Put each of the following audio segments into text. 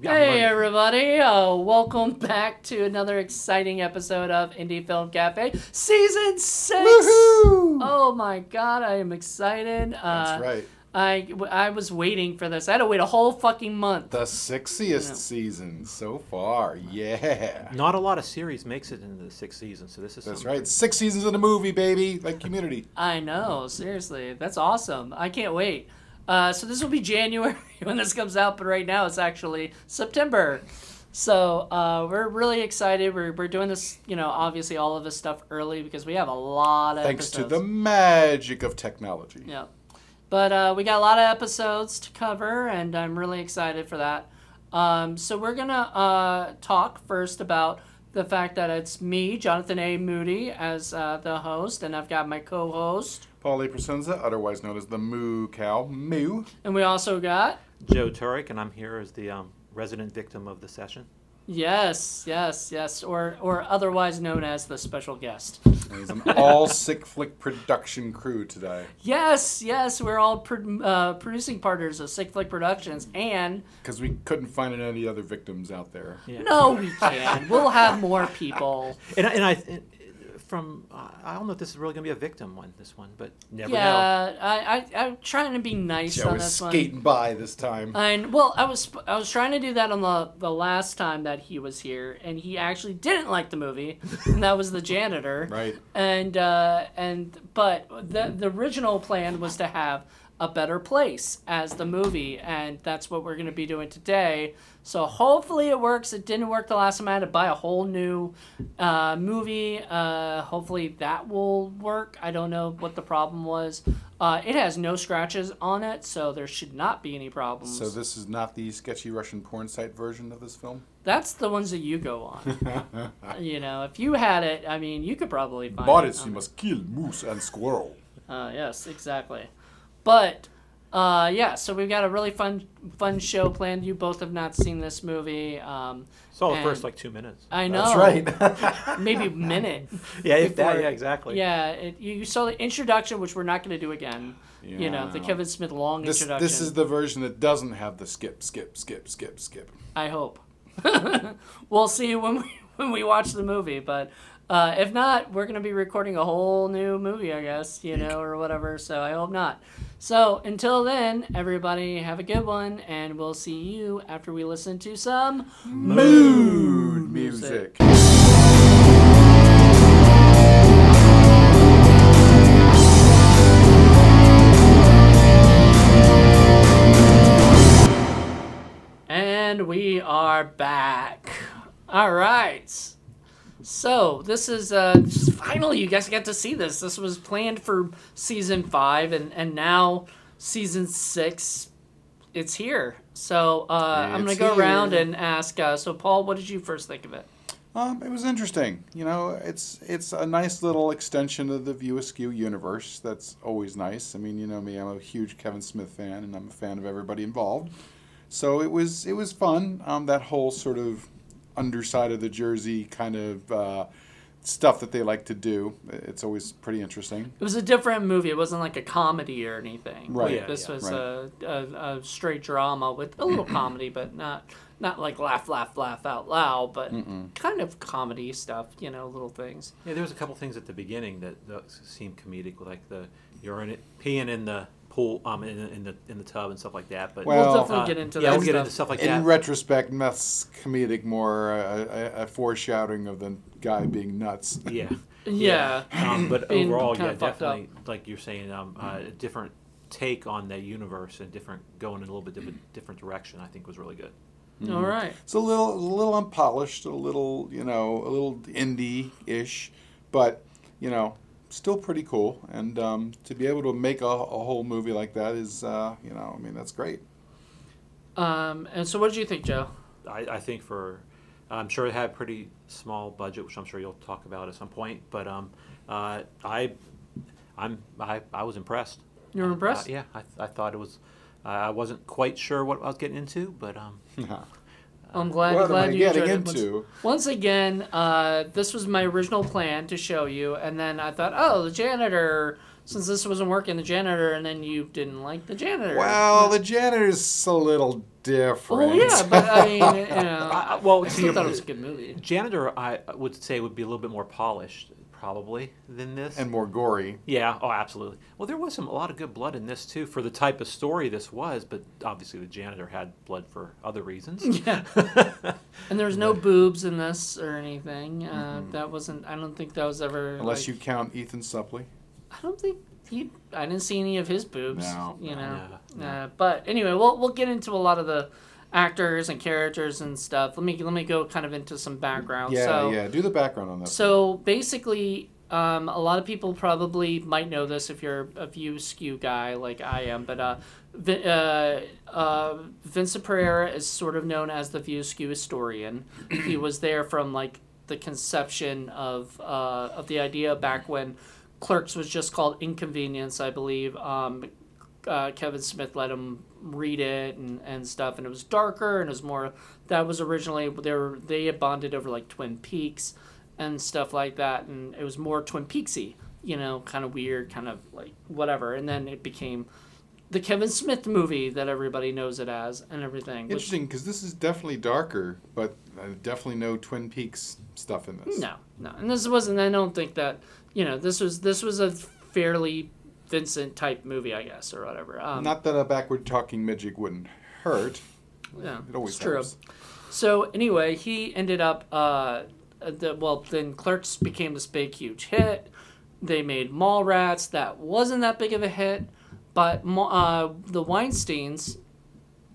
Hey everybody, welcome back to another exciting episode of Indie Film Cafe, Season 6! Woohoo! Oh my god, I am excited. That's right. I was waiting for this. I had to wait a whole fucking month. The 6th season so far, yeah. Not a lot of series makes it into the 6th season, so this is That's right, 6 seasons in a movie, baby, like Community. I know, seriously, that's awesome. I can't wait. So this will be January when this comes out, but right now it's actually September. So we're really excited. We're doing this, you know, obviously all of this stuff early because we have a lot of episodes. Thanks to the magic of technology. Yeah. But we got a lot of episodes to cover, and I'm really excited for that. So we're going to talk first about the fact that it's me, Jonathan A. Moody, as the host, and I've got my co-host... Paul A. Presenza, otherwise known as the Moo Cow, Moo. And we also got... Joe Turek, and I'm here as the resident victim of the session. Yes, or otherwise known as the special guest. There's an all Sick Flick production crew today. Yes, we're all producing partners of Sick Flick Productions, and... Because we couldn't find any other victims out there. Yeah. No, we can. We'll have more people. I don't know if this is really going to be a victim one, this one, but never know. Yeah, I'm trying to be nice on this one. I was skating by this time. I was trying to do that on the last time that he was here, and he actually didn't like the movie, and that was the janitor. Right. But the original plan was to have A Better Place as the movie, and that's what we're going to be doing today. So hopefully it works. It didn't work the last time. I had to buy a whole new movie. Hopefully that will work. I don't know what the problem was. It has no scratches on it, so there should not be any problems. So this is not the sketchy Russian porn site version of this film? That's the ones that you go on. You know, if you had it, I mean, you could probably find it. You must kill moose and squirrel. Yes, exactly. But, so we've got a really fun show planned. You both have not seen this movie. Saw the first, 2 minutes. I know. That's right. Maybe a minute. Yeah, exactly. Yeah, you saw the introduction, which we're not going to do again. Yeah, you know, the Kevin Smith introduction. This is the version that doesn't have the skip, skip, skip, skip, skip. I hope. We'll see when we watch the movie, but... if not, we're going to be recording a whole new movie, I guess, you know, or whatever, so I hope not. So until then, everybody have a good one, and we'll see you after we listen to some mood music. And we are back. All right. So, this is, finally, you guys get to see this. This was planned for Season 5, and now Season 6, it's here. So, I'm going to go around and ask, Paul, what did you first think of it? It was interesting. You know, it's a nice little extension of the View Askew universe. That's always nice. I mean, you know me, I'm a huge Kevin Smith fan, and I'm a fan of everybody involved. So, it was fun, that whole sort of... underside of the jersey kind of stuff that they like to do. It's always pretty interesting. It was a different movie. It wasn't like a comedy or anything. Right. Yeah, this was a straight drama with a little comedy, but not like laugh, laugh, laugh out loud, but kind of comedy stuff, you know, little things. Yeah, there was a couple things at the beginning that seemed comedic, like peeing in the... pool, in the tub and stuff like that. But we'll definitely get into that. Yeah, we'll get into stuff like that. In retrospect, meth's comedic more a foreshadowing of the guy being nuts. Yeah. But overall, definitely, like you're saying, a different take on the universe and going in a little bit different direction. I think was really good. Mm-hmm. All right. It's a little unpolished, a little indie-ish, but you know. Still pretty cool, and to be able to make a whole movie like that is, that's great. And so what did you think, Joe? I think I'm sure it had a pretty small budget, which I'm sure you'll talk about at some point, but I was impressed. You were impressed? Yeah, I thought it was, I wasn't quite sure what I was getting into, but... I'm glad you enjoyed it. Once again, this was my original plan to show you, and then I thought, the janitor since this wasn't working, the janitor, and then you didn't like the janitor. Well, the janitor's a little different. Well, yeah, but I mean, you know, I still thought it was a good movie. Janitor, I would say, would be a little bit more polished, probably, than this. And more gory. Yeah, oh, absolutely. Well, there was a lot of good blood in this, too, for the type of story this was, but obviously the janitor had blood for other reasons. Yeah. And there was no boobs in this or anything. That wasn't, I don't think that was ever... Unless you count Ethan Suplee. I don't think he... I didn't see any of his boobs, No. But anyway, we'll get into a lot of the actors and characters and stuff. Let me go kind of into some background. Yeah, do the background on that. So basically, a lot of people probably might know this if you're a View Askew guy like I am, but Vincent Pereira is sort of known as the View Askew historian. He was there from like the conception of the idea back when Clerks was just called Inconvenience, I believe. Kevin Smith let him read it and stuff, and it was darker and it was more. That was originally they had bonded over like Twin Peaks and stuff like that, and it was more Twin Peaksy, you know, kind of weird, kind of like whatever. And then it became the Kevin Smith movie that everybody knows it as and everything. Interesting, because this is definitely darker, but definitely no Twin Peaks stuff in this. No, and this wasn't. I don't think that. You know, this was a fairly Vincent type movie, I guess, or whatever. Not that a backward talking midget wouldn't hurt. Yeah, it always helps. True. So anyway, he ended up. Then Clerks became this big, huge hit. They made Mallrats. That wasn't that big of a hit, but the Weinsteins,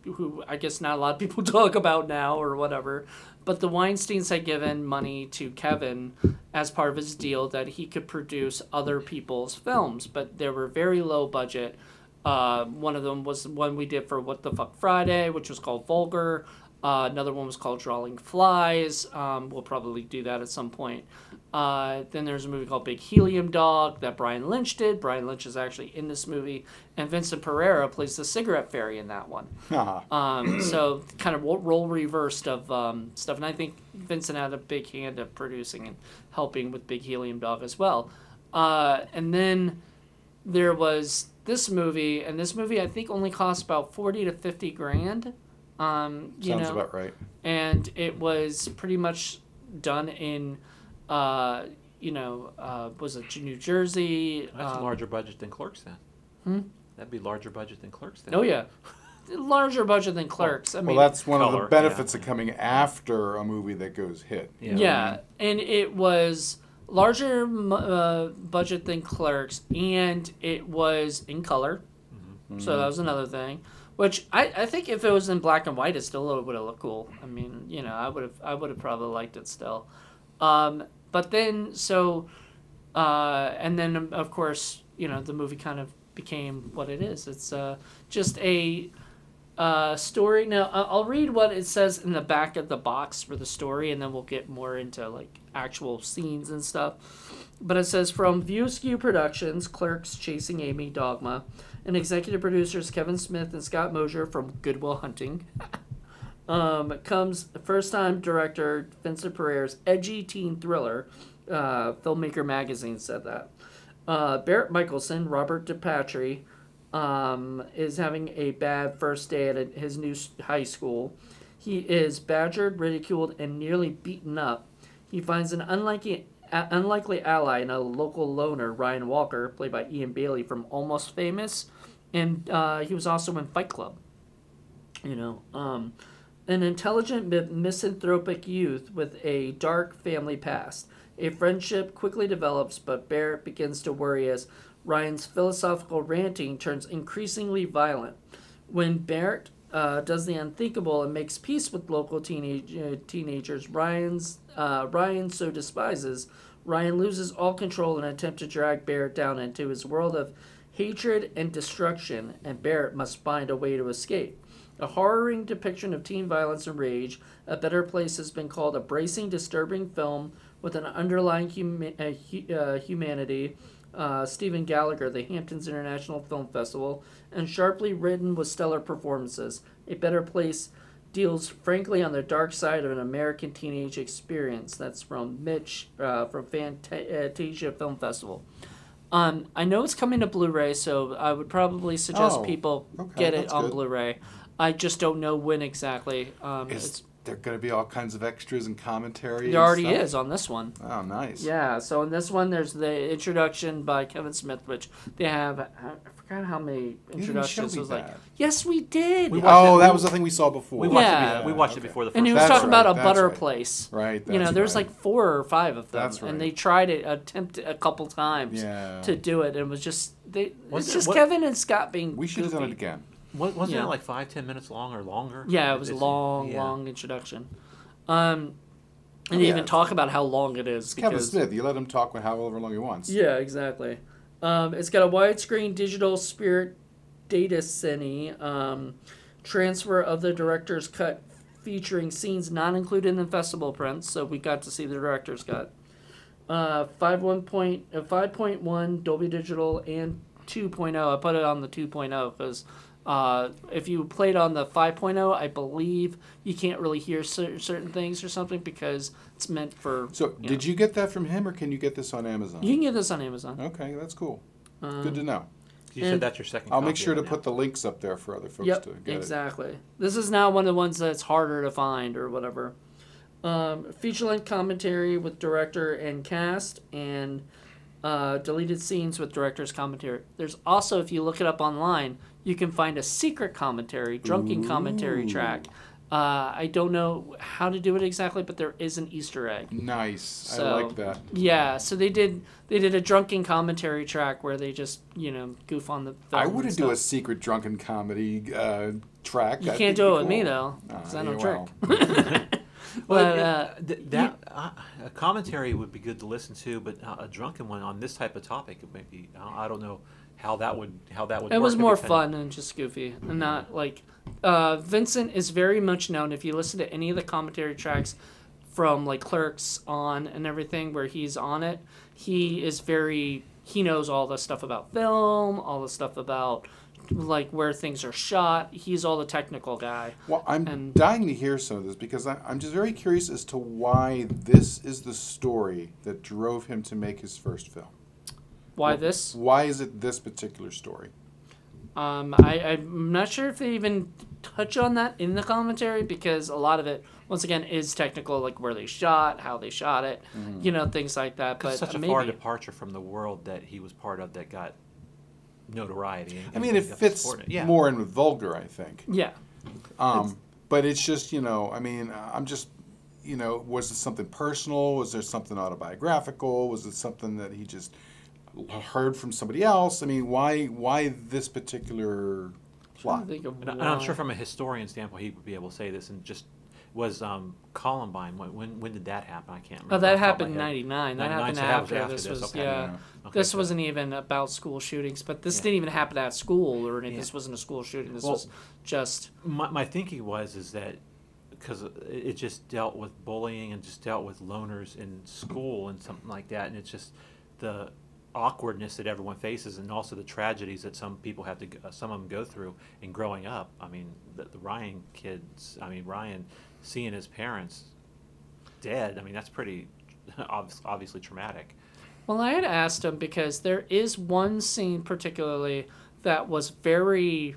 who I guess not a lot of people talk about now or whatever. But the Weinsteins had given money to Kevin as part of his deal that he could produce other people's films, but they were very low budget. One of them was one we did for What the Fuck Friday, which was called Vulgar. Another one was called Drawing Flies. We'll probably do that at some point. Then there's a movie called Big Helium Dog that Brian Lynch did. Brian Lynch is actually in this movie, and Vincent Pereira plays the cigarette fairy in that one. Uh-huh. So kind of role reversed of stuff, and I think Vincent had a big hand of producing and helping with Big Helium Dog as well. And then there was this movie, and this movie I think only cost about $40,000 to $50,000. Sounds about right. And it was pretty much done in, was it New Jersey? That's a larger budget than Clerks then. That'd be larger budget than Clerks then. Oh, yeah. Larger budget than Clerks. Well, that's one of the benefits of coming after a movie that goes hit. Yeah. And it was larger budget than Clerks, and it was in color. Mm-hmm. So that was another thing. Which I think if it was in black and white, it still would have looked cool. I mean, you know, I would have probably liked it still. But then, and then, of course, you know, the movie kind of became what it is. It's just a story. Now, I'll read what it says in the back of the box for the story, and then we'll get more into, like, actual scenes and stuff. But it says, from View Askew Productions, Clerks, Chasing Amy, Dogma, and executive producers Kevin Smith and Scott Mosier from Good Will Hunting, comes first-time director Vincent Pereira's edgy teen thriller. Filmmaker Magazine said that. Barrett Michelson, Robert DiPatri, is having a bad first day at his new high school. He is badgered, ridiculed, and nearly beaten up. He finds an unlikely ally in a local loner, Ryan Walker, played by Ian Bailey from Almost Famous, and he was also in Fight Club. You know, an intelligent misanthropic youth with a dark family past. A friendship quickly develops, but Barrett begins to worry as Ryan's philosophical ranting turns increasingly violent. When Barrett does the unthinkable and makes peace with local teenagers Ryan so despises, Ryan loses all control in an attempt to drag Barrett down into his world of hatred and destruction, and Barrett must find a way to escape. A harrowing depiction of teen violence and rage, A Better Place has been called a bracing, disturbing film with an underlying humanity. Stephen Gallagher, the Hamptons International Film Festival, and sharply written with stellar performances. A Better Place deals frankly on the dark side of an American teenage experience. That's from Mitch from Fantasia Film Festival. I know it's coming to Blu-ray, so I would probably suggest people get it on Blu-ray. I just don't know when exactly. Is there going to be all kinds of extras and commentary? There already is on this one. Oh, nice. Yeah, so on this one, there's the introduction by Kevin Smith, which they have. I forgot how many introductions. It was like, yes, we did. That was the thing we saw before. We watched it before the first. And he was talking about A Better Place. Right. You know, there's like 4 or 5 of them, and they tried it, attempted a couple times to do it, and it was just Kevin and Scott being. We should have done it again. Wasn't it like 5-10 minutes long or longer? Yeah, it was a long introduction. And they even talk about how long it is. Kevin Smith, you let him talk however long he wants. Yeah, exactly. It's got a widescreen digital spirit data cine, transfer of the director's cut featuring scenes not included in the festival prints, so we got to see the director's cut. 5.1 Dolby Digital and 2.0. I put it on the 2.0 because... if you played on the 5.0, I believe you can't really hear certain things or something because it's meant for... So did you get that from him, or can you get this on Amazon? You can get this on Amazon. Okay, that's cool. Good to know. You said that's your second copy. I'll make sure to put the links up there for other folks to get it. Exactly. This is now one of the ones that's harder to find or whatever. Feature-length commentary with director and cast, and deleted scenes with director's commentary. There's also, if you look it up online... You can find a secret commentary, drunken commentary track. I don't know how to do it exactly, but there is an Easter egg. Nice. So, I like that. Yeah. So they did a drunken commentary track where they just, goof on the film. I wouldn't do a secret drunken comedy track. You can't do it with me, though, because I don't drink. A commentary would be good to listen to, but a drunken one on this type of topic, it might be, I don't know. How that would work. It was more fun and just goofy, and not like Vincent is very much known. If you listen to any of the commentary tracks from like Clerks on and everything, where he's on it, he knows all the stuff about film, all the stuff about like where things are shot. He's all the technical guy. Well, I'm dying to hear some of this because I'm just very curious as to why this is the story that drove him to make his first film. Why this? Why is it this particular story? I'm not sure if they even touch on that in the commentary because a lot of it, once again, is technical, like where they shot, how they shot it, things like that. But such a far departure from the world that he was part of that got notoriety. I mean, it fits more in with Vulgar, I think. Yeah. But it's just, I'm just... was it something personal? Was there something autobiographical? Was it something that he just... heard from somebody else? I mean, why this particular plot? And I'm sure from a historian standpoint, he would be able to say this. And just was Columbine. When did that happen? I can't remember. Oh, that happened in 99. That happened after this. This wasn't even about school shootings, but this didn't even happen at school or anything. Yeah. This wasn't a school shooting. This was just... My thinking was that because it just dealt with bullying and just dealt with loners in school and something like that. And it's just the... awkwardness that everyone faces, and also the tragedies that some people have to, some of them go through in growing up. I mean, the Ryan kids. I mean, Ryan seeing his parents dead. I mean, that's pretty obviously traumatic. Well, I had asked him because there is one scene particularly that was very.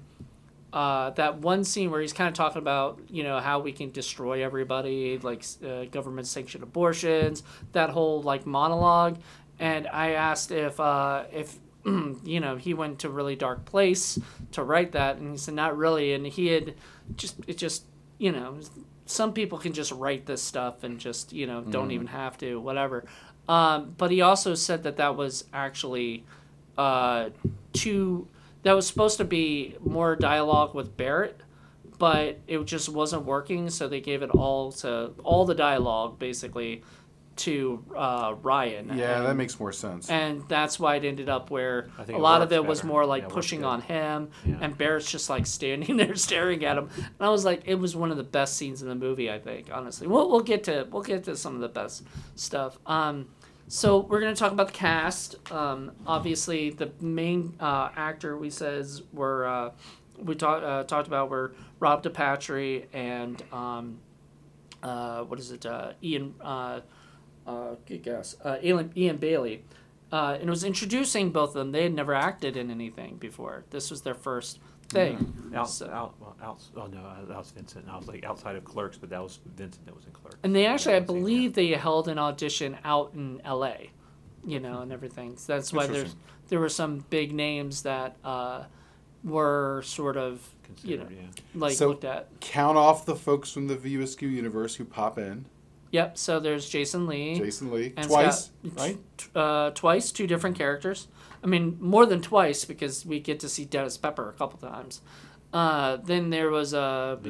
That one scene where he's kind of talking about, how we can destroy everybody, like government-sanctioned abortions. That whole monologue. And I asked if he went to a really dark place to write that, and he said not really. And he had some people can just write this stuff and just don't even have to whatever. But he also said that was actually that was supposed to be more dialogue with Barrett, but it just wasn't working. So they gave it all the dialogue basically. To Ryan. Yeah, that makes more sense. And that's why it ended up where a lot of it was more like pushing on him, and Barrett's just like standing there staring at him. And I was like, it was one of the best scenes in the movie, I think, honestly. We'll get to some of the best stuff. So we're going to talk about the cast. Obviously, the main actor we talked about were Rob DePatry and Ian. Good guess. Ian Bailey, And it was introducing both of them. They had never acted in anything before. This was their first thing. Yeah. That was Vincent. And I was like outside of Clerks, but that was Vincent that was in Clerks. And they actually, I believe, they held an audition out in L.A., you know, and everything. So that's why there were some big names that were sort of, considered, you know, looked at. Count off the folks from the View Askew universe who pop in. Yep, so there's Jason Lee. Twice, right? Twice, two different characters. I mean, more than twice, because we get to see Dennis Pepper a couple times. Then there was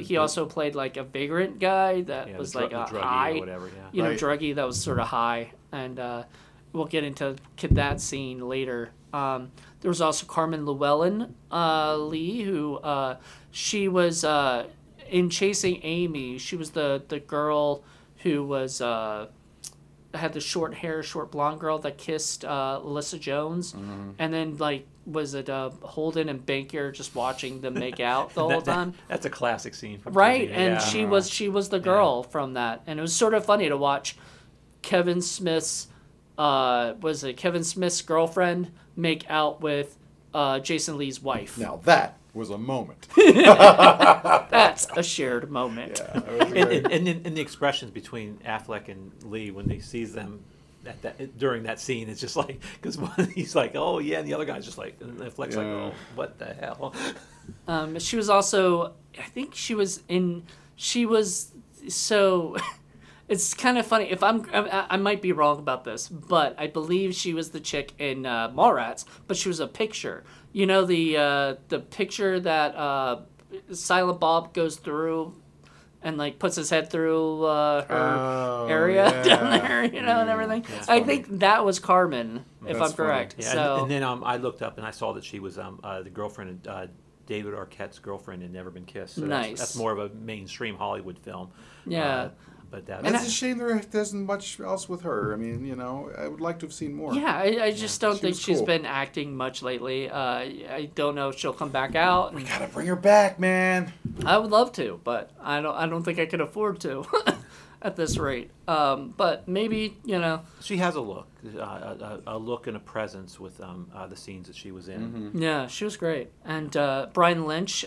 he also played like a vagrant guy that was like a high, or whatever, druggie that was sort of high. And we'll get into that scene later. There was also Carmen Llewellyn Lee, who she was in Chasing Amy. She was the girl who was had the short hair, short blonde girl that kissed Alyssa Jones, and then was it Holden and Bankier just watching them make out the whole time? That's a classic scene, right? And she was the girl from that, and it was sort of funny to watch Kevin Smith's Kevin Smith's girlfriend make out with Jason Lee's wife. Now that was a moment. That's a shared moment. Yeah, and the expressions between Affleck and Lee when they sees them during that scene, it's just like, because he's like, oh yeah, and the other guy's just like, and Affleck's like, oh, what the hell. She was also, I think she was it's kind of funny. If I might be wrong about this, but I believe she was the chick in Mallrats, but she was a picture. You know, the picture that Silent Bob goes through and puts his head through her area down there, you know, and everything. I think that was Carmen, if I'm correct. Yeah, so. And then I looked up and I saw that she was the girlfriend of David Arquette's girlfriend in Never Been Kissed. So nice. That's more of a mainstream Hollywood film. Yeah. But it's a shame there isn't much else with her. I mean, you know, I would like to have seen more. Yeah, I just don't think she's been acting much lately. I don't know if she'll come back out. We gotta bring her back, man. I would love to, but I don't think I could afford to at this rate. But maybe, you know, she has a look, a look and a presence with the scenes that she was in. Mm-hmm. Yeah, she was great. And Brian Lynch,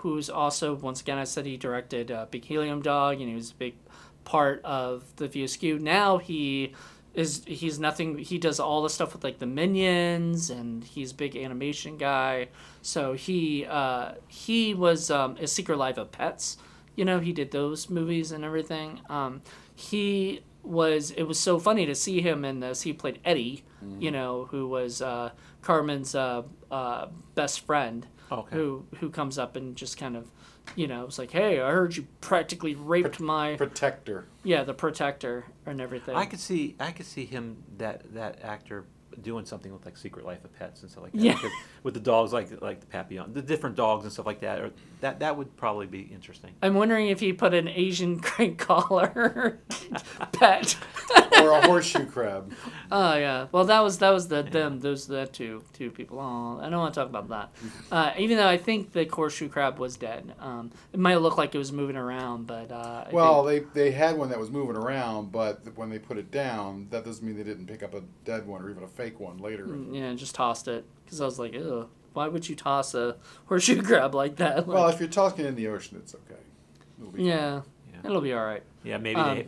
who's also, once again, I said he directed Big Helium Dog, and he was a big part of the View Askew. Now he does all the stuff with the Minions, and he's a big animation guy. So he was A Secret Life of Pets. You know, he did those movies and everything. It was so funny to see him in this. He played Eddie, you know, who was Carmen's best friend, who comes up and just kind of, you know, it's like, hey, I heard you practically raped my protector. Yeah, the protector and everything. I could see him, that actor, doing something with Secret Life of Pets and stuff like that. Yeah. With the dogs, like the Papillon, the different dogs and stuff like that. Or that would probably be interesting. I'm wondering if he put an Asian crank collar pet or a horseshoe crab. Oh yeah. Well, that was them. Those the two people. Oh, I don't want to talk about that. Even though I think the horseshoe crab was dead. It might look like it was moving around, but they had one that was moving around, but when they put it down, that doesn't mean they didn't pick up a dead one or even a fake one later. Yeah, just tossed it, because I was like, ew, why would you toss a horseshoe crab like that? Well, if you're talking in the ocean, it's okay. It'll be it'll be all right. Yeah, maybe I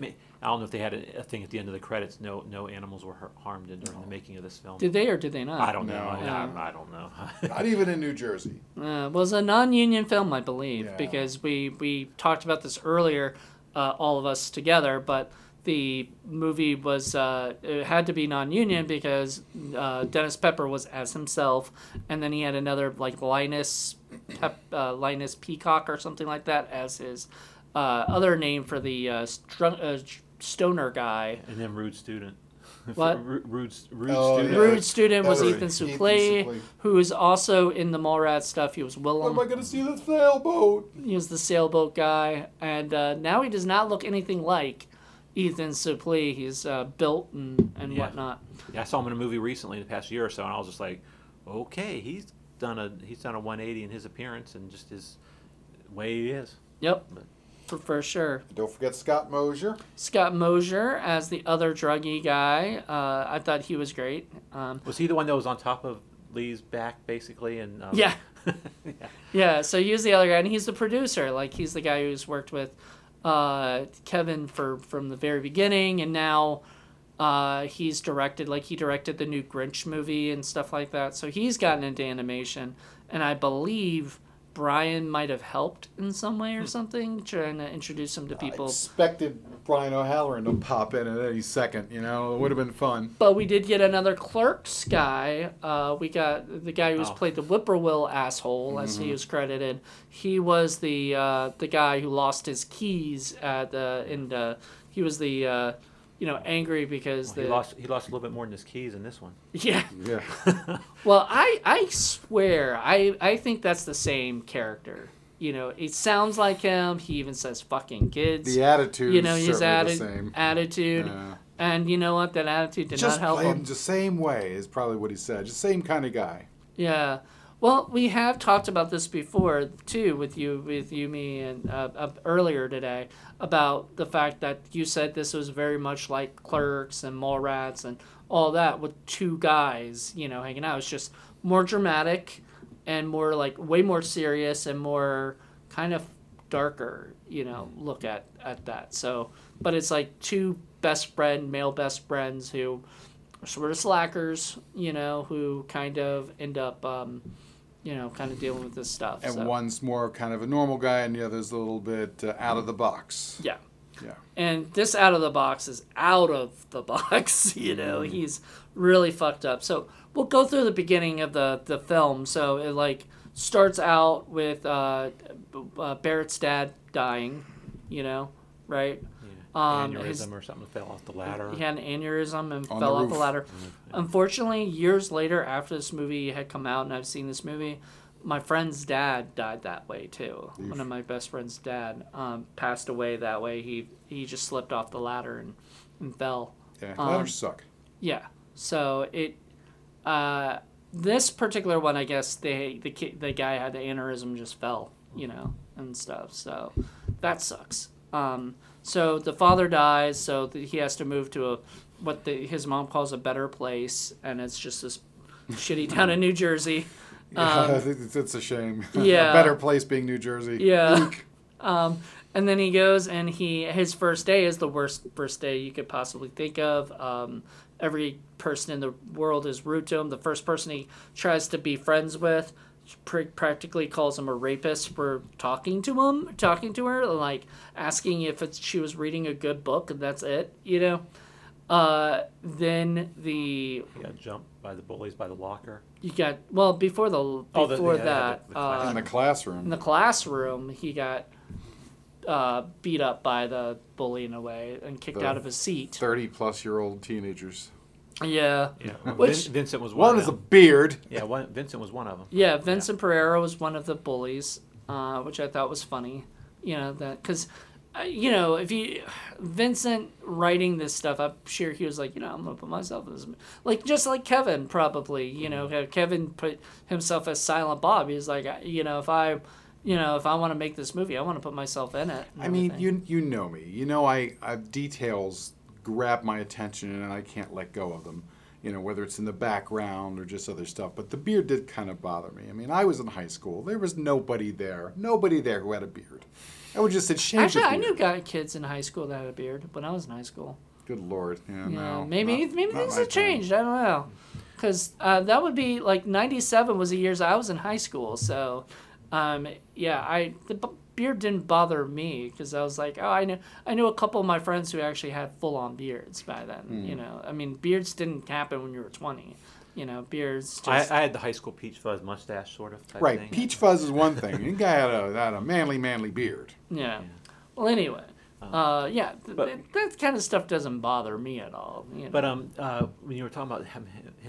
don't know if they had a thing at the end of the credits. No animals were harmed during the making of this film. Did they or did they not? I don't know. I don't know. Not even in New Jersey. It was a non-union film, I believe, because we talked about this earlier, all of us together, but the movie was it had to be non-union because Dennis Pepper was as himself, and then he had another Linus Peacock or something like that as his other name for the stoner guy. And then Rude Student. What? Rude Student. Yeah. Rude Student was Ethan Suplee, who is also in the Mallrats stuff. He was Willem. Am I going to see the sailboat? He was the sailboat guy, and now he does not look anything like Ethan Suplee. He's built and whatnot. Yeah, I saw him in a movie recently in the past year or so, and I was just like, okay, he's done a 180 in his appearance and just his way he is. Yep. But For sure. Don't forget Scott Mosier. Scott Mosier as the other druggy guy. I thought he was great. Was he the one that was on top of Lee's back, basically? And yeah. Yeah, so he was the other guy, and he's the producer. Like, he's the guy who's worked with Kevin from the very beginning, and now he's directed, like, he directed the new Grinch movie and stuff like that. So he's gotten into animation, and I believe Brian might have helped in some way or something, trying to introduce him to people. I expected Brian O'Halloran to pop in at any second, you know. It would have been fun. But we did get another Clerks guy. We got the guy who's played the Whippoorwill asshole, as he was credited. He was the guy who lost his keys at the end. He was the angry because he lost a little bit more than his keys in this one. Yeah. Well, I swear I think that's the same character. You know, it sounds like him. He even says "fucking kids." The attitude, his attitude, and you know what? That attitude did not help him. Just play him the same way is probably what he said. Just same kind of guy. Yeah. Well, we have talked about this before too with you, me, and earlier today about the fact that you said this was very much like Clerks and Mallrats and all that with two guys, hanging out. It's just more dramatic and more like way more serious and more kind of darker, look at that. So, but it's like two male best friends who are sort of slackers, who kind of end up, kind of dealing with this stuff. And so, one's more kind of a normal guy, and the other's a little bit out of the box. Yeah. And this out of the box is out of the box. He's really fucked up. So we'll go through the beginning of the film. So it starts out with Barrett's dad dying. Right? Yeah. Aneurysm or something fell off the ladder. He had an aneurysm and fell off the ladder. Mm-hmm. Unfortunately, years later, after this movie had come out, and I've seen this movie, my friend's dad died that way too. Oof. One of my best friend's dad passed away that way. He just slipped off the ladder and fell. Yeah, ladders suck. Yeah, so it this particular one, I guess the guy had the aneurysm, just fell, and stuff. So that sucks. So the father dies, so he has to move to his mom calls a better place, and it's just this shitty town in New Jersey. It's a shame. Yeah. A better place being New Jersey. Yeah. And then he goes, and his first day is the worst first day you could possibly think of. Every person in the world is rude to him. The first person he tries to be friends with practically calls him a rapist for talking to her, like asking if she was reading a good book, and that's it, Then he got jumped by the bullies by the locker. You got in the classroom. In the classroom, he got beat up by the bully in a way and kicked out of his seat. 30-plus-year-old teenagers. Yeah. Which Vincent was one. One is a beard. Yeah, Vincent was one of them. Yeah, Vincent Pereira was one of the bullies, which I thought was funny. Vincent writing this stuff, I'm sure he was like, I'm going to put myself in this. Like, just like Kevin, probably, Kevin put himself as Silent Bob. He's like, if I want to make this movie, I want to put myself in it. I mean, you know me. I details grab my attention, and I can't let go of them, whether it's in the background or just other stuff. But the beard did kind of bother me. I mean, I was in high school. There was nobody there who had a beard. I would just shave. Actually, I knew kids in high school that had a beard when I was in high school. Good Lord. Yeah, no. Maybe things have changed. I don't know. Because that would be, 97 was the years I was in high school. So, the beard didn't bother me because I was like, I knew a couple of my friends who actually had full-on beards by then, I mean, beards didn't happen when you were 20. Beards. Just... I had the high school peach fuzz mustache sort of type thing. Right, peach fuzz is one thing. You guy had a manly beard. Yeah. Well, anyway, that kind of stuff doesn't bother me at all. But when you were talking about him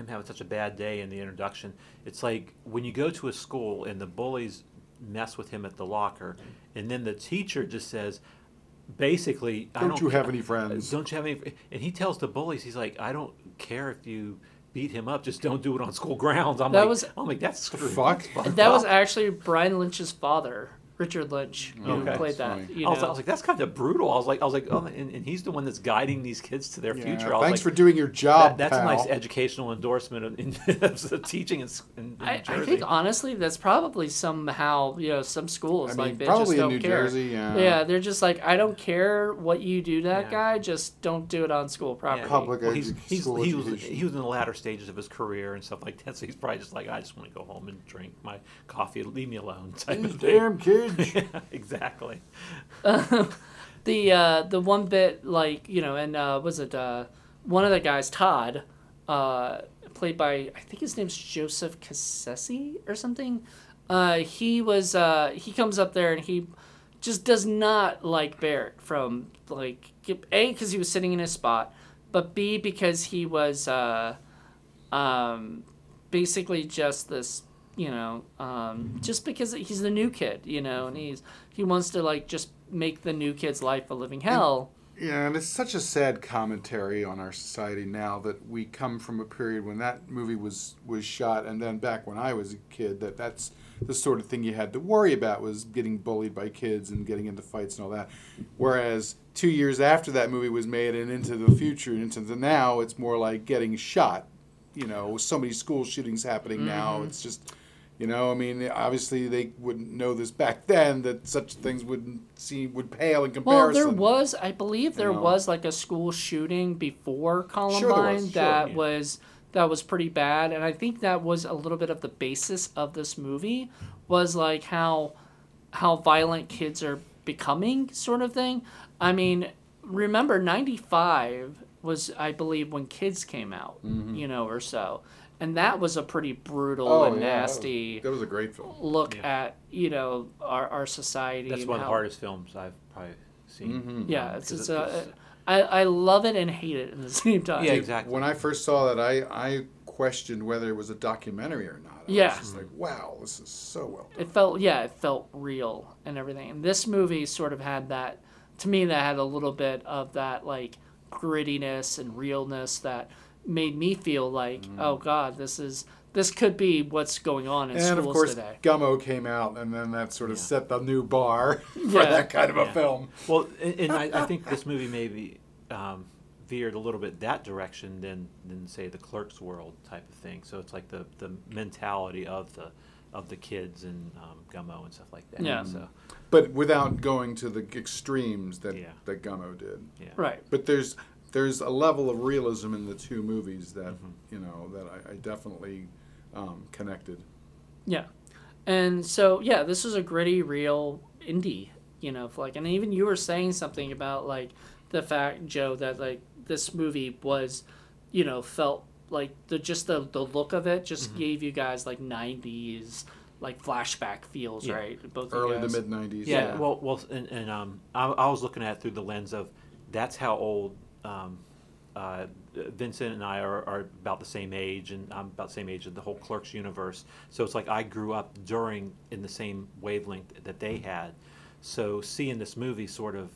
having such a bad day in the introduction, it's like when you go to a school and the bullies mess with him at the locker, and then the teacher just says, basically, don't you have any friends? Don't you have any? And he tells the bullies, he's like, I don't care if you beat him up, just don't do it on school grounds. I'm like, that's screwed. Fuck. That was actually Brian Lynch's father Richard Lynch, who played that. You know? I was like, that's kind of brutal. I was like, oh, and he's the one that's guiding these kids to their future. Thanks for doing your job. That's a nice educational endorsement of teaching in New Jersey. I think honestly, that's probably somehow some schools they just don't care. Jersey, they're just like, I don't care what you do to that guy, just don't do it on school property. Yeah. Public he was in the latter stages of his career and stuff like that, so he's probably just like, I just want to go home and drink my coffee, leave me alone type of thing. Damn kid. Yeah, exactly. The one bit was it one of the guys, Todd, played by, I think his name's Joseph Cassesi or something. He was he comes up there and he just does not like Barrett from A, because he was sitting in his spot, but B, because he was basically just this. Just because he's the new kid, and he wants to just make the new kid's life a living hell. And it's such a sad commentary on our society now that we come from a period when that movie was shot, and then back when I was a kid, that's the sort of thing you had to worry about, was getting bullied by kids and getting into fights and all that. Whereas 2 years after that movie was made and into the future and into the now, it's more like getting shot. So many school shootings happening now. It's just... obviously they wouldn't know this back then, that such things would pale in comparison. Well, there was a school shooting before Columbine that was pretty bad, and I think that was a little bit of the basis of this movie, was how violent kids are becoming, sort of thing. Remember 95 was, I believe, when Kids came out, or so. And that was a pretty brutal and nasty. That was a great film. Look at our society. That's one of the hardest films I've probably seen. Yeah, I love it and hate it at the same time. Yeah, exactly. When I first saw that, I questioned whether it was a documentary or not. I was just like, wow, this is so well done. It felt real and everything. And this movie sort of had that. To me, that had a little bit of that grittiness and realness that made me feel like, oh God, this could be what's going on in schools today. And of course, Gummo came out, and then that sort of set the new bar for that kind of a film. Well, and I think this movie maybe veered a little bit that direction than say the Clerks world type of thing. So it's like the mentality of the kids and Gummo and stuff like that. Yeah. So. But without going to the extremes that Gummo did. Yeah. Right. But there's a level of realism in the two movies that that I definitely connected. Yeah, and so this was a gritty, real indie. And even you were saying something about the fact, Joe, that this movie was, felt like the look of it just gave you guys 90s. Flashback feels, right? Both early to mid 90s. Yeah. Well, and I was looking at it through the lens of that's how old. Vincent and I are about the same age, and I'm about the same age of the whole Clerks universe. So it's I grew up in the same wavelength that they had. So seeing this movie sort of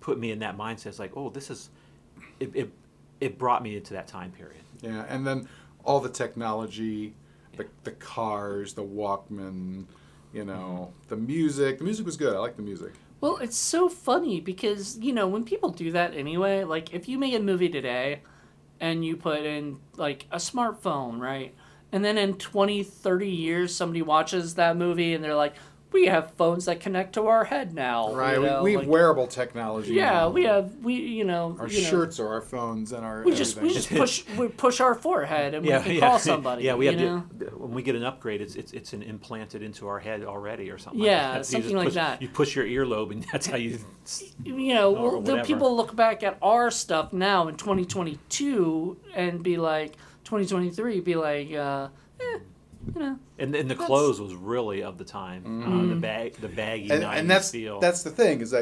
put me in that mindset. It's it brought me into that time period. Yeah, and then all the technology, the cars, the Walkman, the music. The music was good. I like the music. Well, it's so funny because, when people do that anyway, if you make a movie today and you put in, a smartphone, right? And then in 20, 30 years, somebody watches that movie and they're like, we have phones that connect to our head now. Right, we have wearable technology. Yeah, now. Our shirts are our phones and our We just push our forehead and we can call somebody. Yeah, when we get an upgrade, it's an implanted into our head already or something like that. Yeah, something like that. You push your earlobe and that's how you... the people look back at our stuff now in 2022 and be like, 2023, be like, And the clothes was really of the time, the baggy 90s and feel. That's the thing is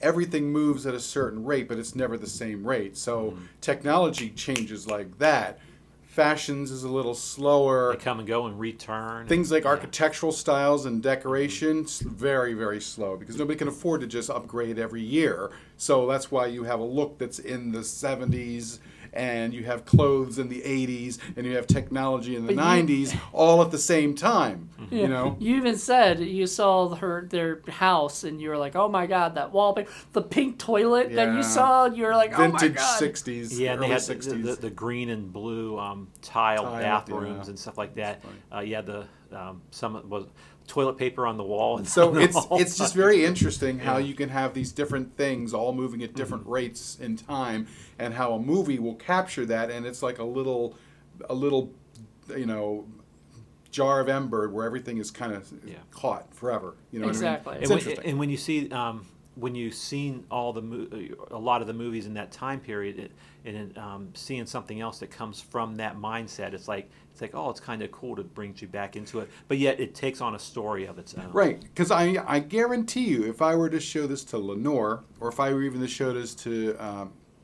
everything moves at a certain rate, but it's never the same rate. So technology changes like that. Fashions is a little slower. They come and go and return. Things like architectural styles and decoration, very, very slow because nobody can afford to just upgrade every year. So that's why you have a look that's in the 70s. and you have clothes in the 80s, and you have technology in the 90s, all at the same time. Yeah. You know, you even said you saw their house, and you were like, "Oh my God, that wallpaper, the pink toilet that you saw." You were like, "Oh my God, vintage 60s." Yeah, and they had the green and blue tiled bathrooms and stuff like that. Some was toilet paper on the wall, and so it's just very interesting how you can have these different things all moving at different rates in time, and how a movie will capture that, and it's like a little jar of ember where everything is kind of caught forever. You know exactly. What I mean? And when you see when you've seen a lot of the movies in that time period, seeing something else that comes from that mindset, it's like, oh, it's kind of cool to bring you back into it, but yet it takes on a story of its own. Right, because I guarantee you, if I were to show this to Lenore, or if I were even to show this to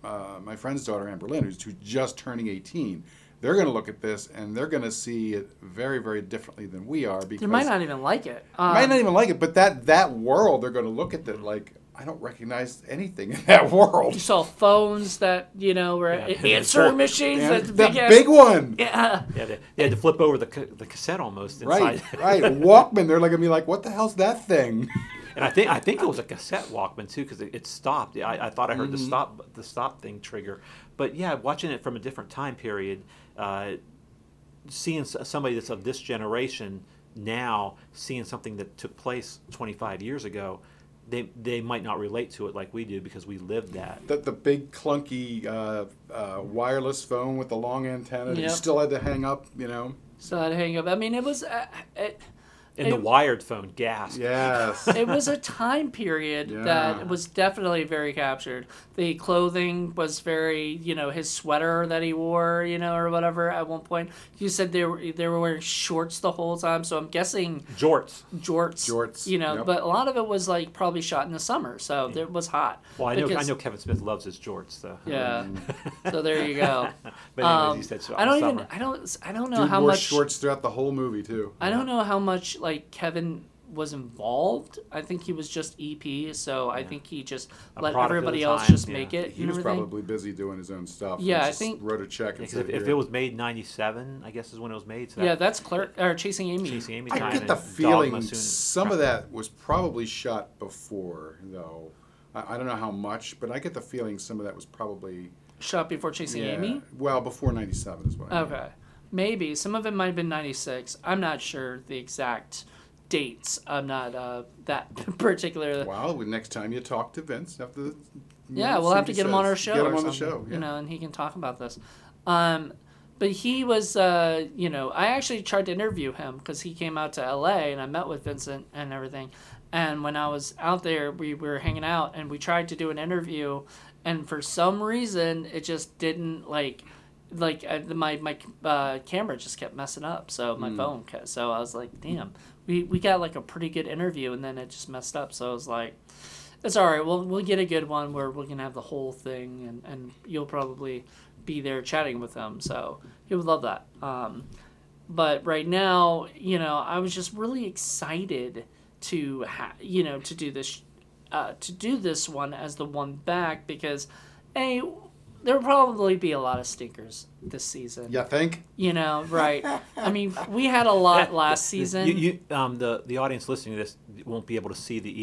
my friend's daughter, Amber Lynn, who's just turning 18, they're going to look at this, and they're going to see it very, very differently than we are. Because they might not even like it. But that world, they're going to look at it like, I don't recognize anything in that world. You saw phones that, were answering machines. The big one. Yeah. Yeah, they had to flip over the cassette almost inside. Right, right. Walkman. They're going to be like, what the hell's that thing? And I think it was a cassette Walkman, too, because it stopped. I thought I heard the stop thing trigger. But, yeah, watching it from a different time period, seeing somebody that's of this generation now, seeing something that took place 25 years ago, They might not relate to it like we do because we lived that. The big clunky wireless phone with the long antenna. Yep. You still had to hang up, I mean, it was... the wired phone, gasp. Yes. It was a time period that was definitely very captured. The clothing was very, his sweater that he wore, or whatever at one point. You said they were wearing shorts the whole time, so I'm guessing... Jorts. Yep. But a lot of it was probably shot in the summer, so it was hot. Well, I know Kevin Smith loves his jorts, though. Yeah. So there you go. But anyways, he said so. I don't know how much... He wore shorts throughout the whole movie, too. I don't know how much... Kevin was involved. I think he was just EP, so I think he just let everybody else just make it. He was probably busy doing his own stuff. Yeah, I think wrote a check. And said, if it was made 1997, I guess is when it was made. So that's Clerk or Chasing Amy. Chasing Amy. I get the feeling some of that was probably shot before, though. I don't know how much, but I get the feeling some of that was probably shot before Chasing Amy. Well, before 1997 is what. Okay. Maybe. Some of it might have been 1996. I'm not sure the exact dates. I'm not that particular. Well, next time you talk to Vince after the... we'll have to get him on our show. Get him on the show, and he can talk about this. But he was, I actually tried to interview him because he came out to L.A. and I met with Vincent and everything. And when I was out there, we were hanging out and we tried to do an interview. And for some reason, it just didn't, my camera just kept messing up, so my phone kept, so I was like, damn, we got a pretty good interview, and then it just messed up, so I was like, it's all right, we'll get a good one where we're gonna have the whole thing, and you'll probably be there chatting with them, so he would love that. But right now, I was just really excited to do this one as the one back, because there'll probably be a lot of stinkers this season. You think? Right. I mean, we had a lot last season. The audience listening to this won't be able to see the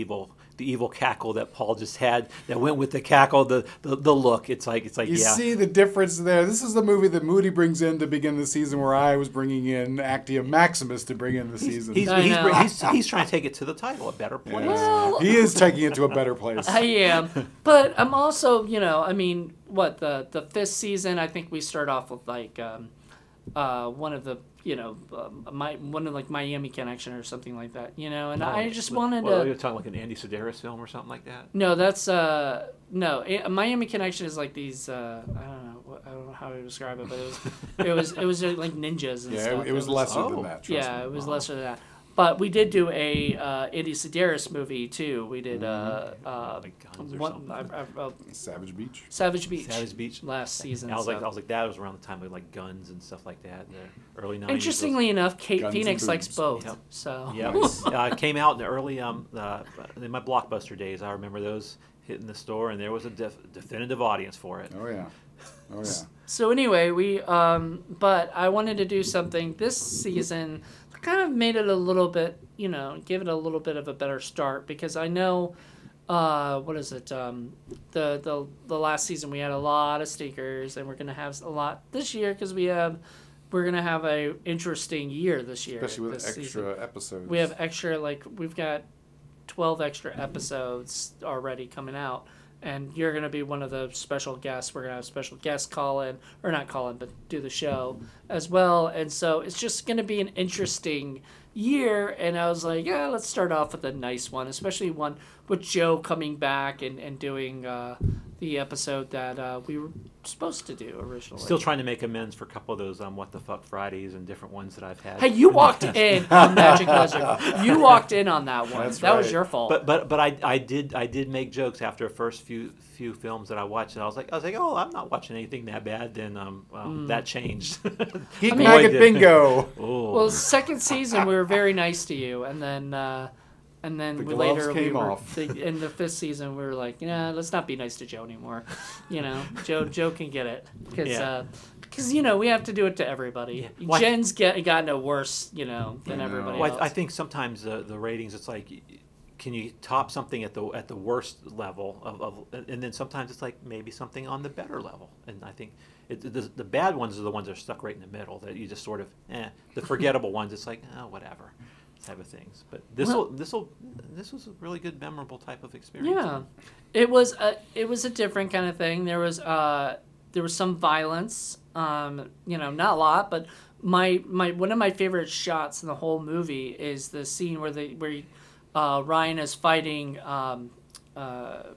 evil cackle that Paul just had that went with the cackle, the look. It's like you see the difference there. This is the movie that Moody brings in to begin the season, where I was bringing in Actium Maximus to bring in the season. He's trying to take it to the title, A Better Place. Yeah. Well, he is taking it to a better place. I am, but I'm also, what the fifth season? I think we start off with one of the. Miami Connection or something like that, And no, I just wanted to... Well, you're talking an Andy Sedaris film or something like that? No, that's... Miami Connection is these... I don't know how to describe it, but it was like ninjas and stuff. It was lesser than that, trust me. It was lesser than that. But we did do a Andy Sedaris movie, too. We did... like guns or something. Savage Beach. Savage Beach. Last season. I was like, that was around the time we guns and stuff like that. The early 90s. Interestingly enough, Kate guns Phoenix likes both. Yep. So. Yeah, it came out in the early... in my Blockbuster days, I remember those. hitting the store, and there was a definitive audience for it. Oh yeah. So anyway, we but I wanted to do something this season that kind of made it a little bit, you know, give it a little bit of a better start, because I know the last season we had a lot of stickers, and we're going to have a lot this year because we're going to have a interesting year this year. Especially with extra episodes. We have extra, like, we've got 12 extra episodes already coming out, and you're going to be one of the special guests. We're going to have special guests call in, or not call in, but do the show as well. And so it's just going to be an interesting year, and I was like, yeah, let's start off with a nice one, especially one with Joe coming back and doing the episode that we were supposed to do originally. Still trying to make amends for a couple of those What the Fuck Fridays and different ones that I've had. Hey, you walked in on Magic Lizard. You walked in on that one. That's that right. was your fault. But I did make jokes after the first few films that I watched, and I was like, oh, I'm not watching anything that bad. Then that changed. Geek Nugget Bingo. Oh. Well, second season we were very nice to you, and then in the fifth season we were like, let's not be nice to Joe anymore. You know, Joe can get it, because you know, we have to do it to everybody. Yeah. Well, Jen's got no worse, you know, than everybody else. I think sometimes the ratings, it's like, can you top something at the worst level of, and then sometimes it's like maybe something on the better level, and I think the bad ones are the ones that are stuck right in the middle, that you just sort of the forgettable ones. It's like, oh, whatever, type of things. But this was a really good, memorable type of experience. Yeah, it was a different kind of thing. There was some violence, not a lot, but my one of my favorite shots in the whole movie is the scene where Ryan is fighting the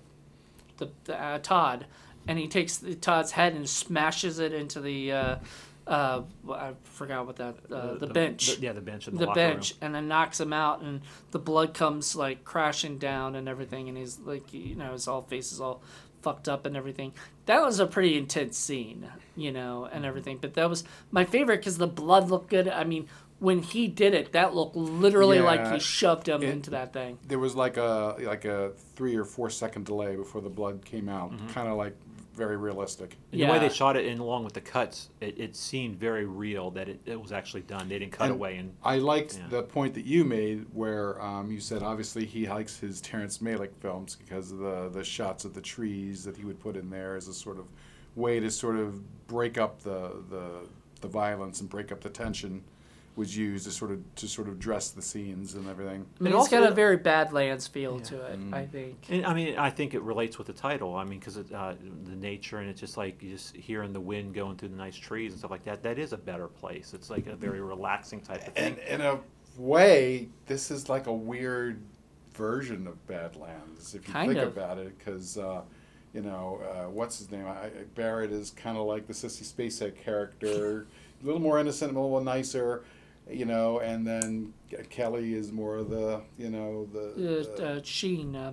Todd, and he takes Todd's head and smashes it into the. I forgot what that the bench. The bench in the bench, room. And then knocks him out, and the blood comes like crashing down and everything, and he's like, his face is all fucked up and everything. That was a pretty intense scene, and everything. But that was my favorite because the blood looked good. I mean, when he did it, that looked literally like he shoved him into that thing. There was like a 3 or 4 second delay before the blood came out, kind of like. Very realistic. The way they shot it, and along with the cuts, it seemed very real that it was actually done. They didn't cut away. And I liked the point that you made where you said obviously he likes his Terrence Malick films because of the shots of the trees that he would put in there as a sort of way to sort of break up the violence and break up the tension. Was used to sort of dress the scenes and everything. I mean, it's got a very Badlands feel to it, I think. And I think it relates with the title. I mean, because the nature, and it's just like you just hearing the wind going through the nice trees and stuff like that. That is a better place. It's like a very relaxing type of thing. And in a way, this is like a weird version of Badlands if you think about it, because what's his name? Barrett is kind of like the Sissy Spacek character, a little more innocent, a little nicer. And then Kelly is more of the, Sheen, Martin Sheen. Yeah,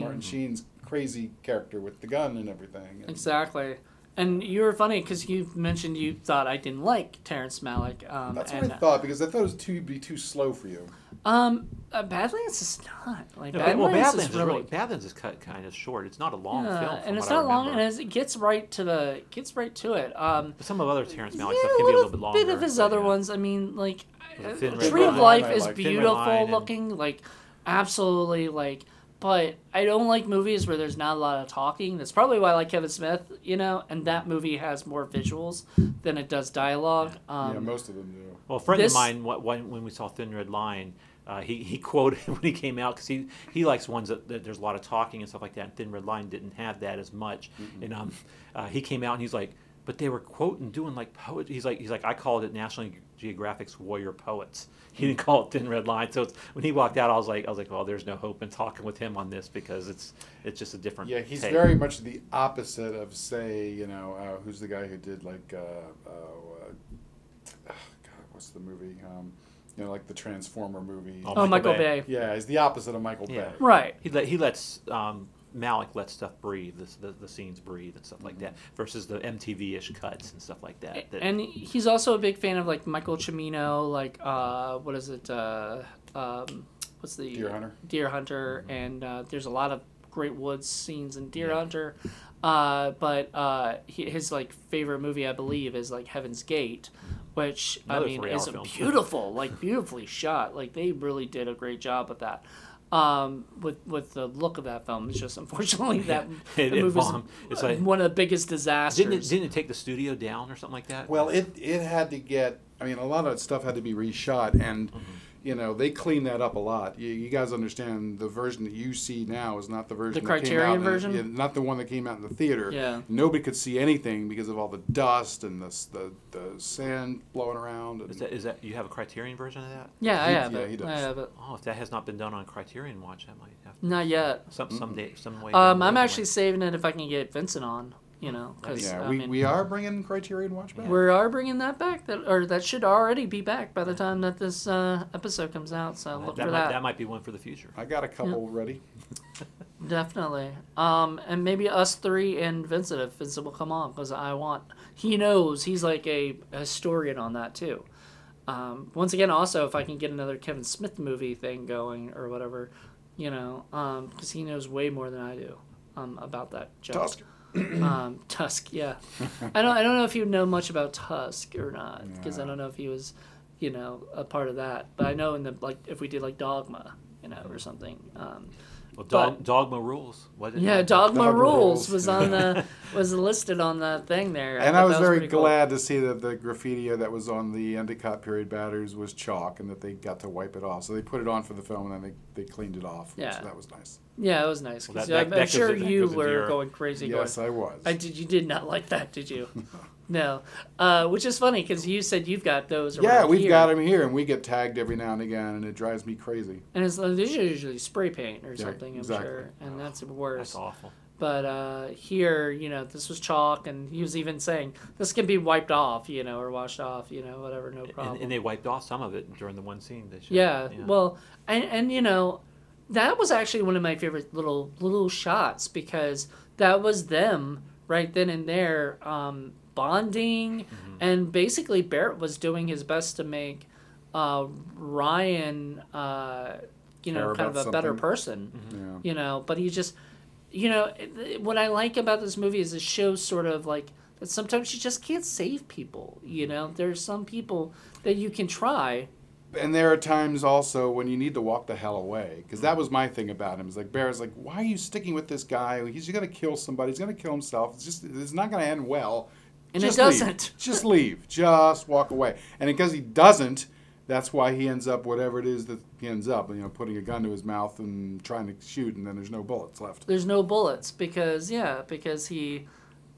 Martin Sheen's crazy character with the gun and everything. And exactly. And you were funny because you mentioned you thought I didn't like Terrence Malick. That's what I thought, because I thought it was too slow for you. Badlands is not. Badlands is cut kind of short. It's not a long film. And it's not long, and it gets right to it. But some of other Terrence Malick stuff can be a little bit longer. A bit of his other ones. I mean, like Tree of Life is beautiful looking, like absolutely like. But I don't like movies where there's not a lot of talking. That's probably why I like Kevin Smith, and that movie has more visuals than it does dialogue. Most of them do. Well, a friend of mine, when we saw Thin Red Line, he quoted when he came out, because he likes ones that there's a lot of talking and stuff like that, and Thin Red Line didn't have that as much. Mm-hmm. And he came out and he's like, but they were quoting, doing like poetry. He's like, I called it National Geographic's Warrior Poets. He didn't call it Thin Red Line. So when he walked out, I was like, well, there's no hope in talking with him on this, because it's just a different. Yeah, he's take. Very much the opposite of, say, who's the guy who did like, what's the movie? Like the Transformer movie. Oh, Michael Bay. Yeah, he's the opposite of Michael Bay. Right. He lets. Malick lets stuff breathe, the scenes breathe and stuff like that, versus the MTV-ish cuts and stuff like that. And he's also a big fan of like Michael Cimino, like what's the Deer Hunter, and there's a lot of Great Woods scenes in Deer Hunter. But his like favorite movie, I believe, is like Heaven's Gate, which is a beautiful, like beautifully shot. Like they really did a great job with that. With the look of that film, it's just unfortunately that the movie is like one of the biggest disasters. Didn't it take the studio down or something like that? Well, it had to get. I mean, a lot of stuff had to be reshot, and you know they cleaned that up a lot. You guys understand the version that you see now is not the version. The Criterion version, not the one that came out in the theater. Yeah. Nobody could see anything because of all the dust and the sand blowing around. And is that you have a Criterion version of that? Yeah, I have it. Oh, if that has not been done on Criterion Watch, that might have. Not yet. Some way. I'm actually saving it if I can get Vincent on. You know, we are bringing Criterion Watch back. We are bringing that back, that should already be back by the time that this episode comes out. So look for that. That might be one for the future. I got a couple ready. Definitely, and maybe us three and Vincent, if Vincent will come on, because he knows he's like a historian on that too. Once again, also if I can get another Kevin Smith movie thing going or whatever, you know, because he knows way more than I do about that job. Tusk, yeah. I don't know if you know much about Tusk or not, because I don't know if he was, you know, a part of that. But I know in the like if we did like Dogma, you know, or something. Dogma Rules. Dogma Rules was on the was listed on the thing there. And I was very glad to see that the graffiti that was on the Endicott period batters was chalk, and that they got to wipe it off. So they put it on for the film, and then they cleaned it off. Yeah, so that was nice. Yeah, it was nice. Well, I'm sure you were going crazy. Yes, I was. You did not like that, did you? No. Which is funny because you said you've got those around here. Yeah, we've got them here, and we get tagged every now and again, and it drives me crazy. And it's usually spray paint or something, exactly. I'm sure, and that's worse. That's awful. But here, you know, this was chalk, and he was even saying, this can be wiped off, you know, or washed off, you know, whatever, no problem. And they wiped off some of it during the one scene. Well, you know... That was actually one of my favorite little shots because that was them right then and there bonding, and basically Barrett was doing his best to make Ryan, kind of a better person, you know. But he just, you know, what I like about this movie is it shows sort of like that sometimes you just can't save people, you know. There's some people that you can try. And there are times also when you need to walk the hell away, because that was my thing about him. It's like Barrett's like, why are you sticking with this guy? He's going to kill somebody. He's going to kill himself. It's not going to end well. And it doesn't. Just leave. Just walk away. And because he doesn't, that's why he ends up whatever it is that he ends up. You know, putting a gun to his mouth and trying to shoot, and then there's no bullets left. There's no bullets because he.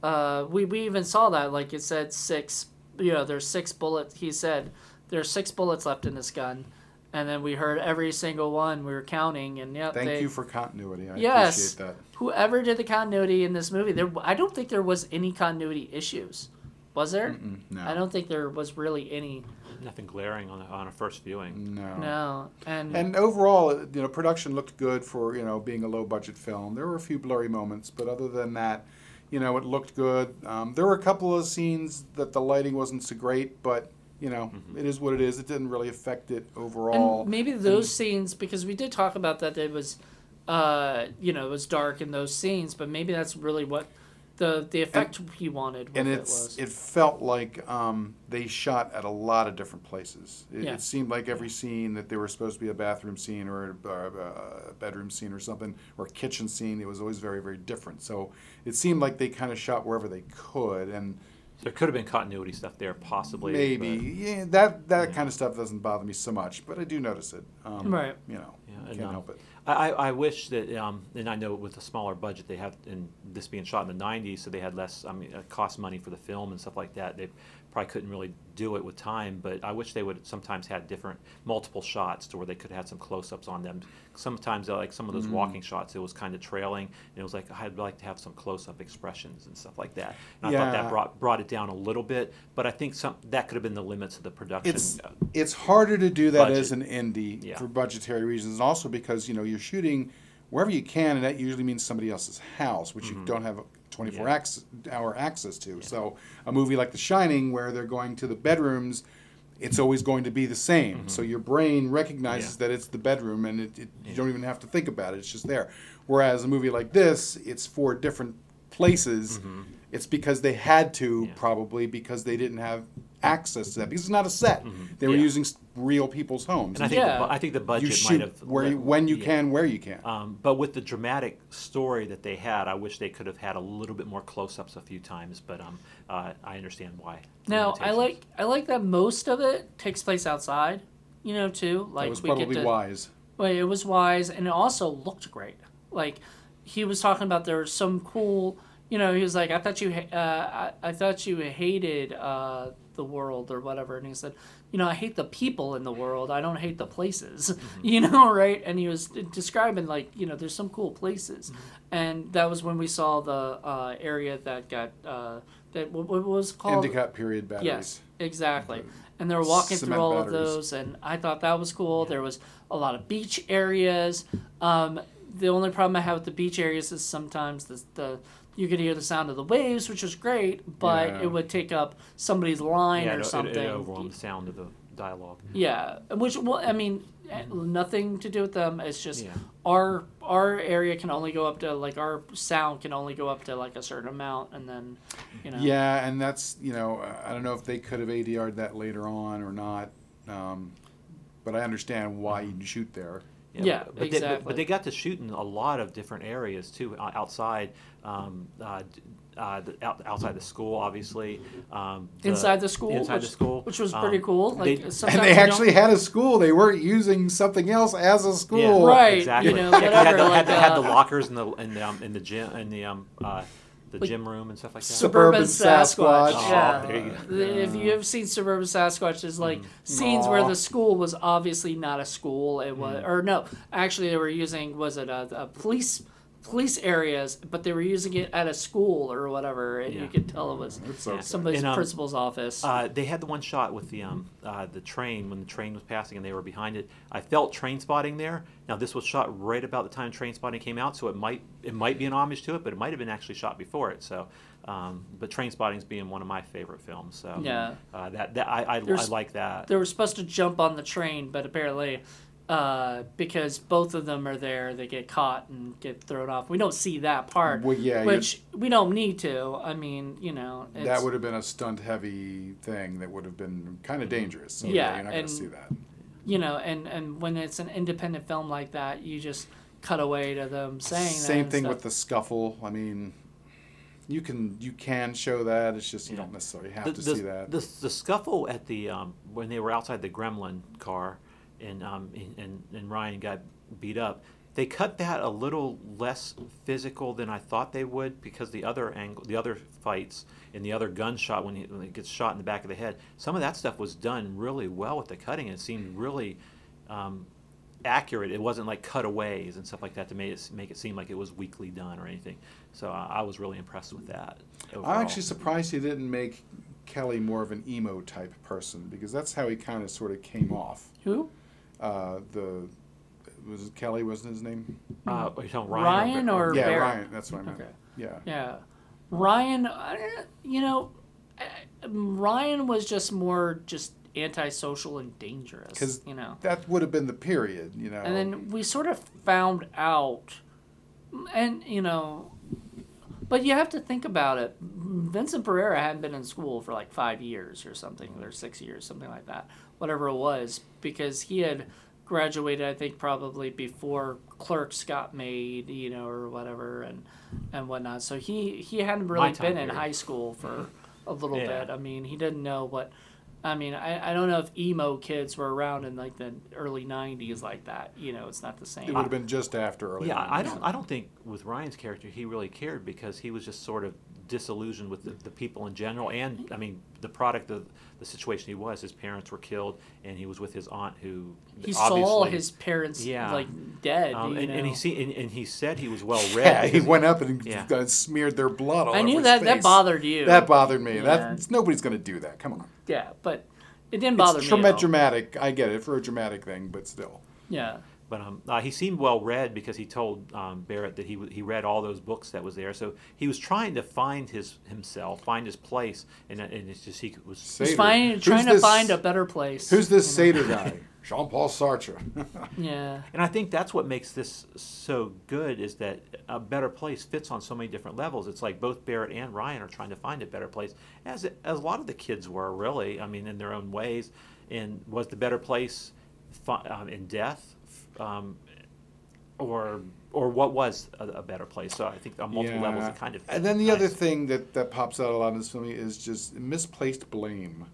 We even saw that. Like it said six. You know, there's six bullets. He said. There's six bullets left in this gun, and then we heard every single one. We were counting, and thank you for continuity. I appreciate that. Whoever did the continuity in this movie, I don't think there was any continuity issues. Was there? No. I don't think there was really any. Nothing glaring on a first viewing. No. And overall, you know, production looked good for, you know, being a low budget film. There were a few blurry moments, but other than that, you know, it looked good. There were a couple of scenes that the lighting wasn't so great, but. You know, it is what it is. It didn't really affect it overall. And maybe those scenes, because we did talk about that, it was, you know, it was dark in those scenes, but maybe that's really what the effect he wanted. And it felt like they shot at a lot of different places. It seemed like every scene that they were supposed to be a bathroom scene or a bedroom scene or something, or a kitchen scene, it was always very, very different. So it seemed like they kind of shot wherever they could, and... There could have been continuity stuff there, possibly. Maybe. That kind of stuff doesn't bother me so much, but I do notice it. Right. You know, can't help it. I wish that, and I know with a smaller budget they have, and this being shot in the 90s, so they had less, it cost money for the film and stuff like that. They probably couldn't really do it with time, but I wish they would sometimes had different, multiple shots to where they could have some close-ups on them. Sometimes, like some of those walking shots, it was kind of trailing, and it was like, I'd like to have some close-up expressions and stuff like that. And I thought that brought it down a little bit, but I think that could have been the limits of the production. It's harder to do that as an indie for budgetary reasons, and also because, you know, you're shooting wherever you can, and that usually means somebody else's house, which you don't have 24 hour access to. Yeah. So a movie like The Shining, where they're going to the bedrooms it's always going to be the same. Mm-hmm. So your brain recognizes that it's the bedroom, and you don't even have to think about it. It's just there. Whereas a movie like this, it's four different places. Mm-hmm. It's because they had to, probably, because they didn't have access to that. Because it's not a set. Mm-hmm. They were using real people's homes. And I think the budget might have... Where you can. But with the dramatic story that they had, I wish they could have had a little bit more close-ups a few times, but I understand why. Now, I like that most of it takes place outside, too. Like, it was wise. Well, it was wise, and it also looked great. Like, he was talking about there was some cool... he was like, I thought you hated the world or whatever. And he said, I hate the people in the world. I don't hate the places, mm-hmm. Right? And he was describing, like, there's some cool places. Mm-hmm. And that was when we saw the area that got, what was it called? Endicott period batteries. Yes, exactly. Mm-hmm. And they were walking through all of those. And I thought that was cool. Yeah. There was a lot of beach areas. The only problem I have with the beach areas is sometimes the you could hear the sound of the waves, which was great, but it would take up somebody's line or something. It overwhelmed the sound of the dialogue. Yeah, which, nothing to do with them. It's just our area can only go up to, like, our sound can only go up to, like, a certain amount, and then, Yeah, and that's, I don't know if they could have ADR'd that later on or not, but I understand why you'd shoot there. Yeah, but exactly. They got to shoot in a lot of different areas, too, outside. Outside the school, obviously. Inside the school, which was pretty cool. Like, they actually had a school. They weren't using something else as a school, yeah, right? Exactly. They had the lockers in the gym the gym room and stuff like that. Suburban Sasquatch. Oh, there you go. If you have seen Suburban Sasquatch, there's like scenes where the school was obviously not a school. It was, actually they were using, was it a police areas, but they were using it at a school or whatever, and you could tell it was somebody's principal's office. They had the one shot with the train, when the train was passing and they were behind it. I felt train spotting there. Now, this was shot right about the time Train Spotting came out, so it might be an homage to it, but it might have been actually shot before it. So, but Train Spotting's being one of my favorite films. So I like that. They were supposed to jump on the train, but apparently. Because both of them are there, they get caught and get thrown off. We don't see that part, which we don't need to. I mean, that would have been a stunt-heavy thing that would have been kind of dangerous. So you're not going to see that. And when it's an independent film like that, you just cut away to them saying that. Same thing with the scuffle. I mean, you can show that. It's just you don't necessarily have to see that. The scuffle at the when they were outside the Gremlin car. And Ryan got beat up. They cut that a little less physical than I thought they would, because the other fights and the other gunshot when he gets shot in the back of the head, some of that stuff was done really well with the cutting. It seemed really accurate. It wasn't like cutaways and stuff like that to make it seem like it was weakly done or anything. So I was really impressed with that. Overall. I'm actually surprised he didn't make Kelly more of an emo type person, because that's how he kind of sort of came off. Who? Was it Kelly? Wasn't his name? Ryan or Barrett? Ryan. That's what I meant. Okay. Yeah. Ryan. Ryan was just more antisocial and dangerous. Because that would have been the period. And then we sort of found out, but you have to think about it. Vincent Pereira hadn't been in school for like 5 years or something, or 6 years, something like that. Whatever it was, because he had graduated, I think, probably before Clerks got made, or whatever, and whatnot. So he hadn't really been in high school for a little bit. I mean, he didn't know what... I mean, I don't know if emo kids were around in like the early 90s like that. It's not the same. It would have been just after early 90s. I don't think with Ryan's character he really cared, because he was just sort of disillusioned with the people in general, and I mean the product of the situation he was. His parents were killed, and he was with his aunt who he saw his parents like dead. And he said he was well read. Yeah, he went up and smeared their blood all over his face. I knew that bothered you. That bothered me. Yeah. That's nobody's going to do that. Come on. Yeah, but it didn't bother me. It's dramatic. I get it, for a dramatic thing, but still. Yeah. But he seemed well read because he told Barrett that he read all those books that was there. So he was trying to find himself, find his place, and it's just he was trying to find a better place. Who's this Sater guy? Jean-Paul Sartre. Yeah. And I think that's what makes this so good is that A Better Place fits on so many different levels. It's like both Barrett and Ryan are trying to find a better place, as a lot of the kids were really. I mean, in their own ways. And was the better place in death? Or what was a better place? So I think on multiple levels it kind of... And then the other thing that pops out a lot in this film is just misplaced blame.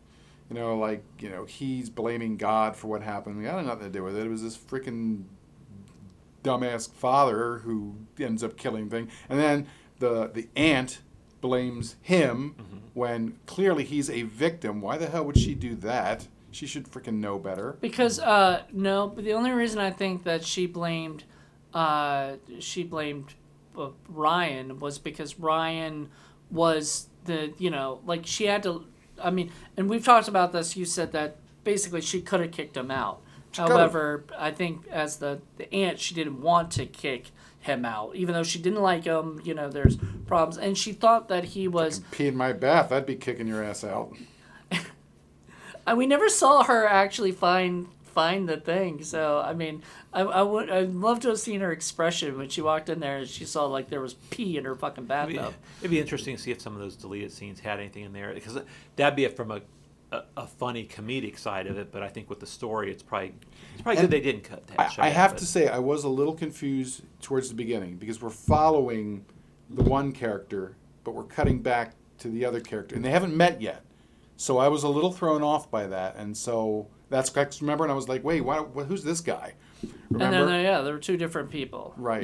He's blaming God for what happened. I had nothing to do with it. It was this freaking dumbass father who ends up killing thing. And then the aunt blames him when clearly he's a victim. Why the hell would she do that? She should freaking know better. Because but the only reason I think that she blamed Ryan was because Ryan was she had to. I mean, and we've talked about this. You said that basically she could have kicked him out. However, I think as the aunt, she didn't want to kick him out, even though she didn't like him. There's problems, and she thought that he was pee in my bath. I'd be kicking your ass out. And we never saw her actually find the thing. So I mean, I'd love to have seen her expression when she walked in there and she saw like there was pee in her fucking bathtub. It'd be interesting to see if some of those deleted scenes had anything in there, because that'd be it from a funny comedic side of it. But I think with the story, it's probably good they didn't cut that. I have to say I was a little confused towards the beginning because we're following the one character, but we're cutting back to the other character, and they haven't met yet. So I was a little thrown off by that, and so that's remember, and I was like, wait, who's this guy? Remember? And then there were two different people, right?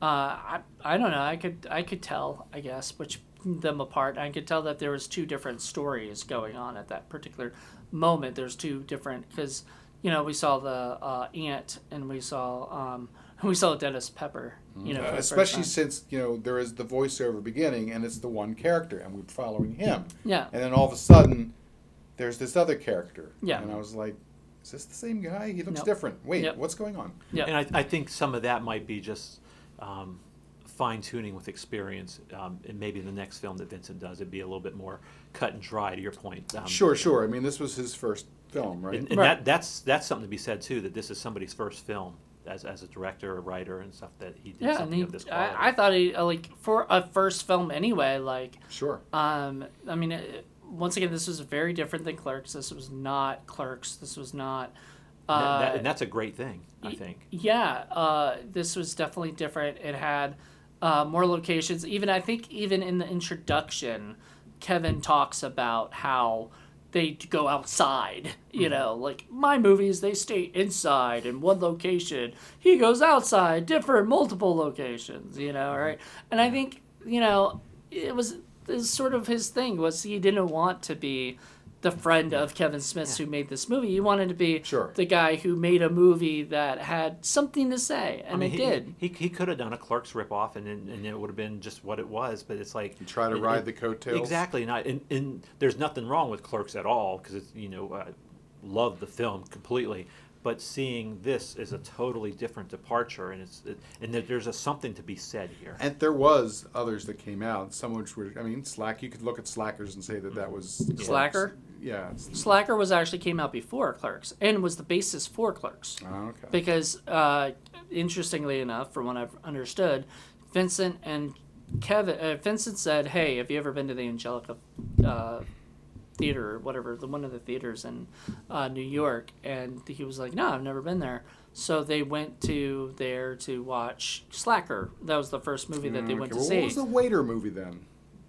I don't know. I could tell, I guess, which them apart. I could tell that there was two different stories going on at that particular moment. There's two different because we saw the aunt and we saw Dennis Pepper. Especially since there is the voiceover beginning and it's the one character and we're following him. Yeah. And then all of a sudden, there's this other character. Yeah. And I was like, is this the same guy? He looks different. Wait, what's going on? Yeah. And I think some of that might be just fine-tuning with experience, and maybe the next film that Vincent does, it'd be a little bit more cut and dry. To your point. Sure. I mean, this was his first film, right? And that's something to be said too. That this is somebody's first film. As a director, a writer, and stuff that he did something of this quality. I thought he for a first film anyway. Sure. I mean, once again, this was very different than Clerks. This was not Clerks. This was not. And that's a great thing, I think. Yeah. This was definitely different. It had more locations. Even in the introduction, Kevin talks about how they go outside, my movies, they stay inside in one location. He goes outside, different, multiple locations, right? And I think, it was sort of his thing was he didn't want to be the friend of Kevin Smith's who made this movie. He wanted to be the guy who made a movie that had something to say, and it did. He could have done a Clerks ripoff, and it would have been just what it was, but it's like... You try to ride the coattails. Exactly, and there's nothing wrong with Clerks at all, because it's, I love the film completely, but seeing this is a totally different departure, and there's something to be said here. And there was others that came out, some which were... I mean, you could look at Slackers and say that was... Clerks. Slacker? Yeah. Slacker came out before Clerks and was the basis for Clerks. Oh, okay. Because, interestingly enough, from what I've understood, Vincent and Kevin... Vincent said, hey, have you ever been to the Angelica Theater or whatever, one of the theaters in New York? And he was like, no, I've never been there. So they went there to watch Slacker. That was the first movie that they went to see. What was the waiter movie then?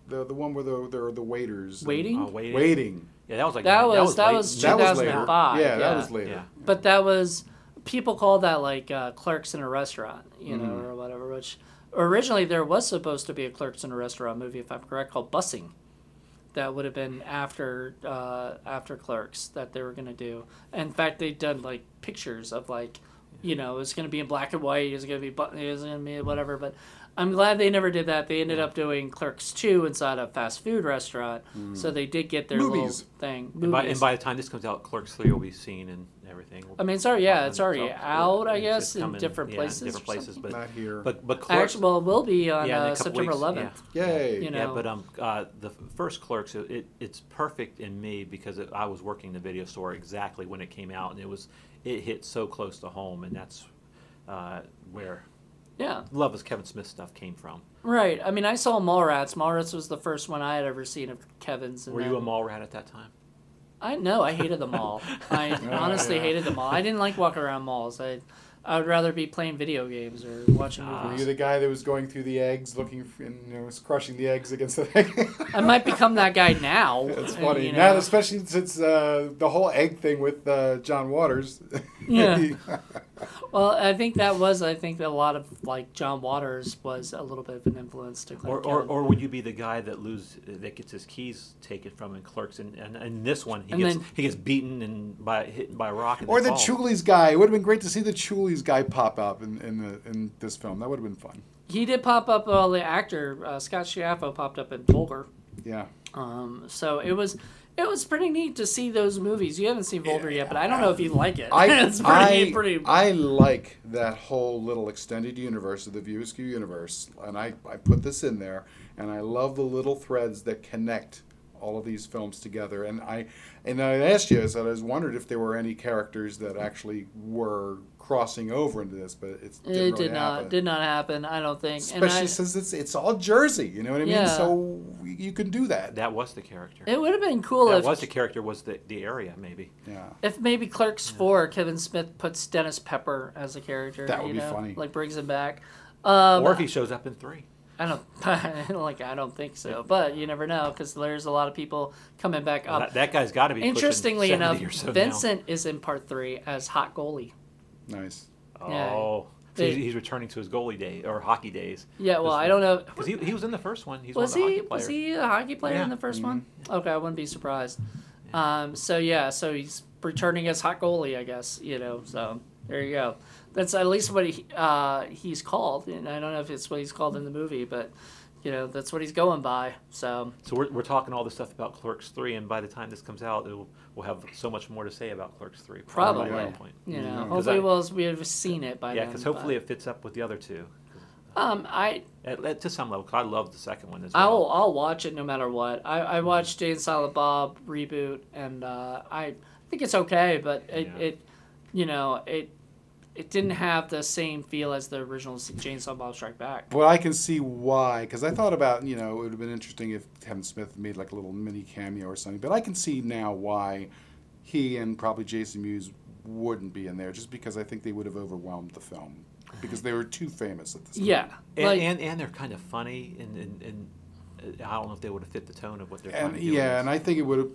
The one where the waiters... Waiting? Waiting. Yeah, that was like... That was 2005. Yeah, that was later. Yeah. But that was... People call that like Clerks in a Restaurant, or whatever, which... Originally, there was supposed to be a Clerks in a Restaurant movie, if I'm correct, called Bussing. That would have been after Clerks that they were going to do. In fact, they'd done like pictures of like... It's going to be in black and white, it's going to be whatever, but... I'm glad they never did that. They ended up doing Clerks 2 inside a fast food restaurant, so they did get their little thing. And by the time this comes out, Clerks 3 will be seen and everything. It's already out, I guess, in different places. In different places, but not here. But Clerks, actually, well, it will be on September 11th. Yeah. Yay! You know? Yeah, but the first Clerks, it's perfect in me because I was working the video store exactly when it came out, and it hit so close to home, and that's where. Yeah. Love is Kevin Smith stuff came from. Right. I mean, I saw Mallrats. Mallrats was the first one I had ever seen of Kevin's. Were you a mall rat at that time? I hated the mall. I honestly hated the mall. I didn't like walking around malls. I would rather be playing video games or watching movies. Were you the guy that was going through the eggs, was crushing the eggs against the egg? I might become that guy now. That's funny. Now, especially since the whole egg thing with John Waters. Yeah. Well, I think a lot of, like, John Waters was a little bit of an influence to Clerks. Or would you be the guy that gets his keys taken from in Clerks, and this one he gets beaten and hit by a rock? Or the Chulies guy. It would have been great to see the Chulies guy pop up in this film. That would have been fun. He did pop up. The actor Scott Schiaffo popped up in Vulgar. Yeah. So it was. It was pretty neat to see those movies. You haven't seen Vulgar yet, but I don't know if you like it. I like that whole little extended universe of the View Askew universe, and I put this in there, and I love the little threads that connect all of these films together. And I asked you, I was wondering if there were any characters that actually were crossing over into this, but it did not happen. I don't think, especially since it's all Jersey. You know what I mean? Yeah. So you can do that. That was the character. It would have been cool if that was the character. Was the area maybe? Yeah. If maybe Clerks 4, Kevin Smith puts Dennis Pepper as a character. That would be funny. Like brings him back. Or if he shows up in 3. I don't think so, but you never know because there's a lot of people coming back up. That guy's got to be. Interestingly enough, so Vincent is in part 3 as hot goalie. Nice. Yeah. Oh, so he's returning to his goalie day or hockey days. Yeah, well, I don't know because he was in the first one. Was he a hockey player in the first one? Okay, I wouldn't be surprised. Yeah. So he's returning as hot goalie, I guess. So there you go. That's at least what he's called, and I don't know if it's what he's called in the movie, but that's what he's going by. So we're talking all this stuff about Clerks 3, and by the time this comes out, we'll have so much more to say about Clerks 3. Probably. At that point. Hopefully, we have seen it by then. Yeah, because hopefully it fits up with the other two. To some level, because I love the second one as well. I'll watch it no matter what. I watched Jay and Silent Bob reboot, and I think it's okay, but it didn't have the same feel as the original Chainsaw Bob Strike Back. Well, I can see why, because I thought about, it would have been interesting if Kevin Smith made like a little mini cameo or something, but I can see now why he and probably Jason Mewes wouldn't be in there, just because I think they would have overwhelmed the film, because they were too famous at this point. Yeah. And they're kind of funny, and I don't know if they would have fit the tone of what they're trying to do. Yeah, and I think it would have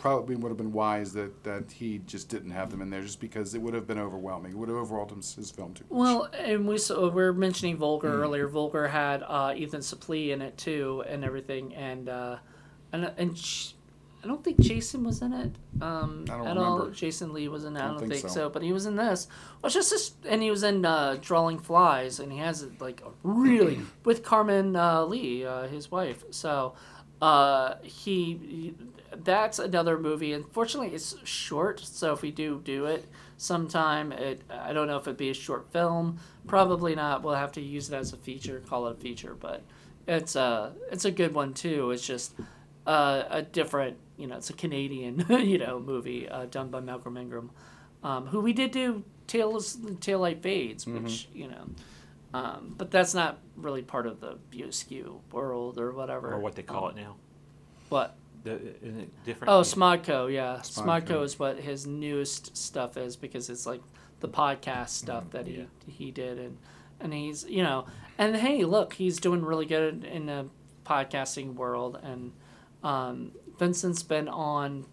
been wise that he just didn't have them in there, just because it would have been overwhelming. It would have overwhelmed his film too much. Well, and we were mentioning Vulgar earlier. Vulgar had Ethan Suplee in it too, and everything, and I don't think Jason was in it at all. Jason Lee was in it. I don't think so. But he was in this. Well, and he was in Drawing Flies, and he has like a really with Carmen Lee, his wife. So that's another movie. Unfortunately, it's short. So if we do it sometime, I don't know if it'd be a short film. Probably not. We'll have to use it as a feature. Call it a feature, but it's a good one too. It's just. A different, it's a Canadian, movie done by Malcolm Ingram, who we did do Taillight Fades, which, but that's not really part of the View Askew world or whatever. Or what they call it now. What? Isn't it different? Oh, Smodco, yeah. Smodco is what his newest stuff is, because it's like the podcast stuff that he did. And he's, and hey, look, he's doing really good in the podcasting world, and Vincent's been on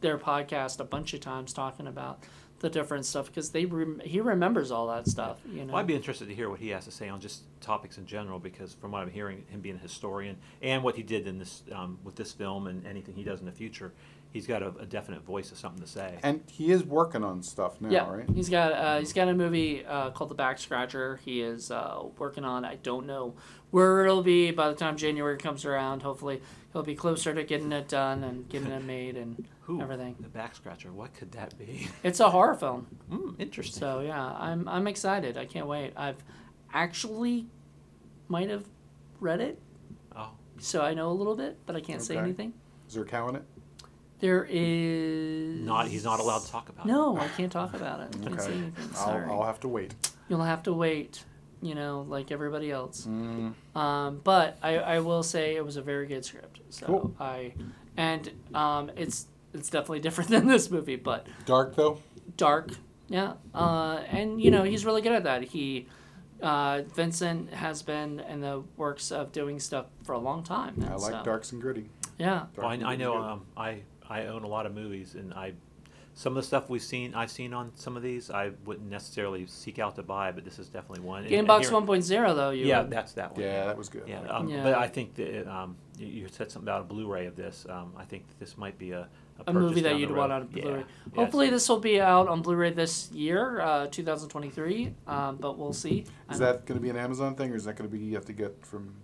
their podcast a bunch of times talking about the different stuff because he remembers all that stuff. Well, I'd be interested to hear what he has to say on just topics in general, because from what I'm hearing, him being a historian and what he did in this with this film and anything he does in the future, he's got a definite voice of something to say. And he is working on stuff now, yeah, right? He's got a movie called The Back Scratcher. He is working on. I don't know where it'll be by the time January comes around. Hopefully, he'll be closer to getting it done and getting it made and everything. The Back Scratcher. What could that be? It's a horror film. Interesting. So yeah, I'm excited. I can't wait. I've actually might have read it. Oh. So I know a little bit, but I can't say anything. Is there a cow in it? There is... He's not allowed to talk about it. No, I can't talk about it. I can't say anything. Sorry. I'll have to wait. You'll have to wait, like everybody else. Mm. But I will say it was a very good script. So cool. It's definitely different than this movie, but... Dark, though? Dark, yeah. He's really good at that. He... Vincent has been in the works of doing stuff for a long time. I like darks and gritty. Yeah. I know I own a lot of movies, and some of the stuff I've seen on some of these, I wouldn't necessarily seek out to buy, but this is definitely one. Gamebox 1.0, though. That's that one. Yeah, that was good. Yeah, but I think that you said something about a Blu-ray of this. I think that this might be a movie that you'd want on Blu-ray. Yeah. Hopefully this will be out on Blu-ray this year, 2023, but we'll see. Is that going to be an Amazon thing, or is that going to be you have to get from?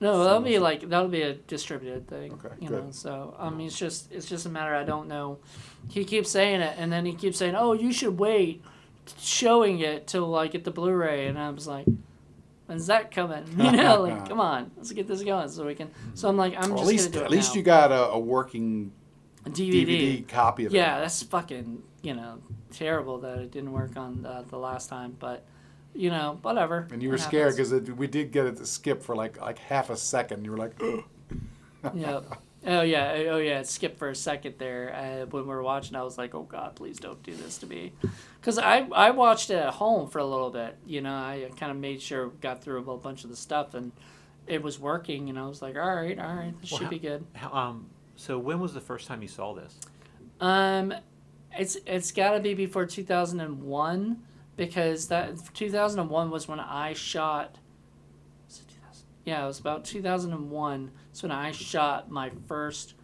No, that'll be a distributed thing. Okay, good. So it's just a matter. I don't know. He keeps saying it, and then he keeps saying, "Oh, you should wait showing it till I get the Blu-ray," and I was like, when's that coming? Come on, let's get this going so we can. So I'm like, I'm just going to do it. At least you got a working DVD copy of it. Yeah, that's fucking terrible that it didn't work on the last time, but whatever. And you were scared because we did get it to skip for like half a second. You were like, ugh. Yep. Oh yeah. It skipped for a second there when we were watching. I was like, oh God, please don't do this to me, because I watched it at home for a little bit. I kind of made sure got through a bunch of the stuff and it was working. And I was like, all right, this should be good. So when was the first time you saw this? It's got to be before 2001, because that 2001 was when I shot. Yeah, it was about 2001. That's when I shot my first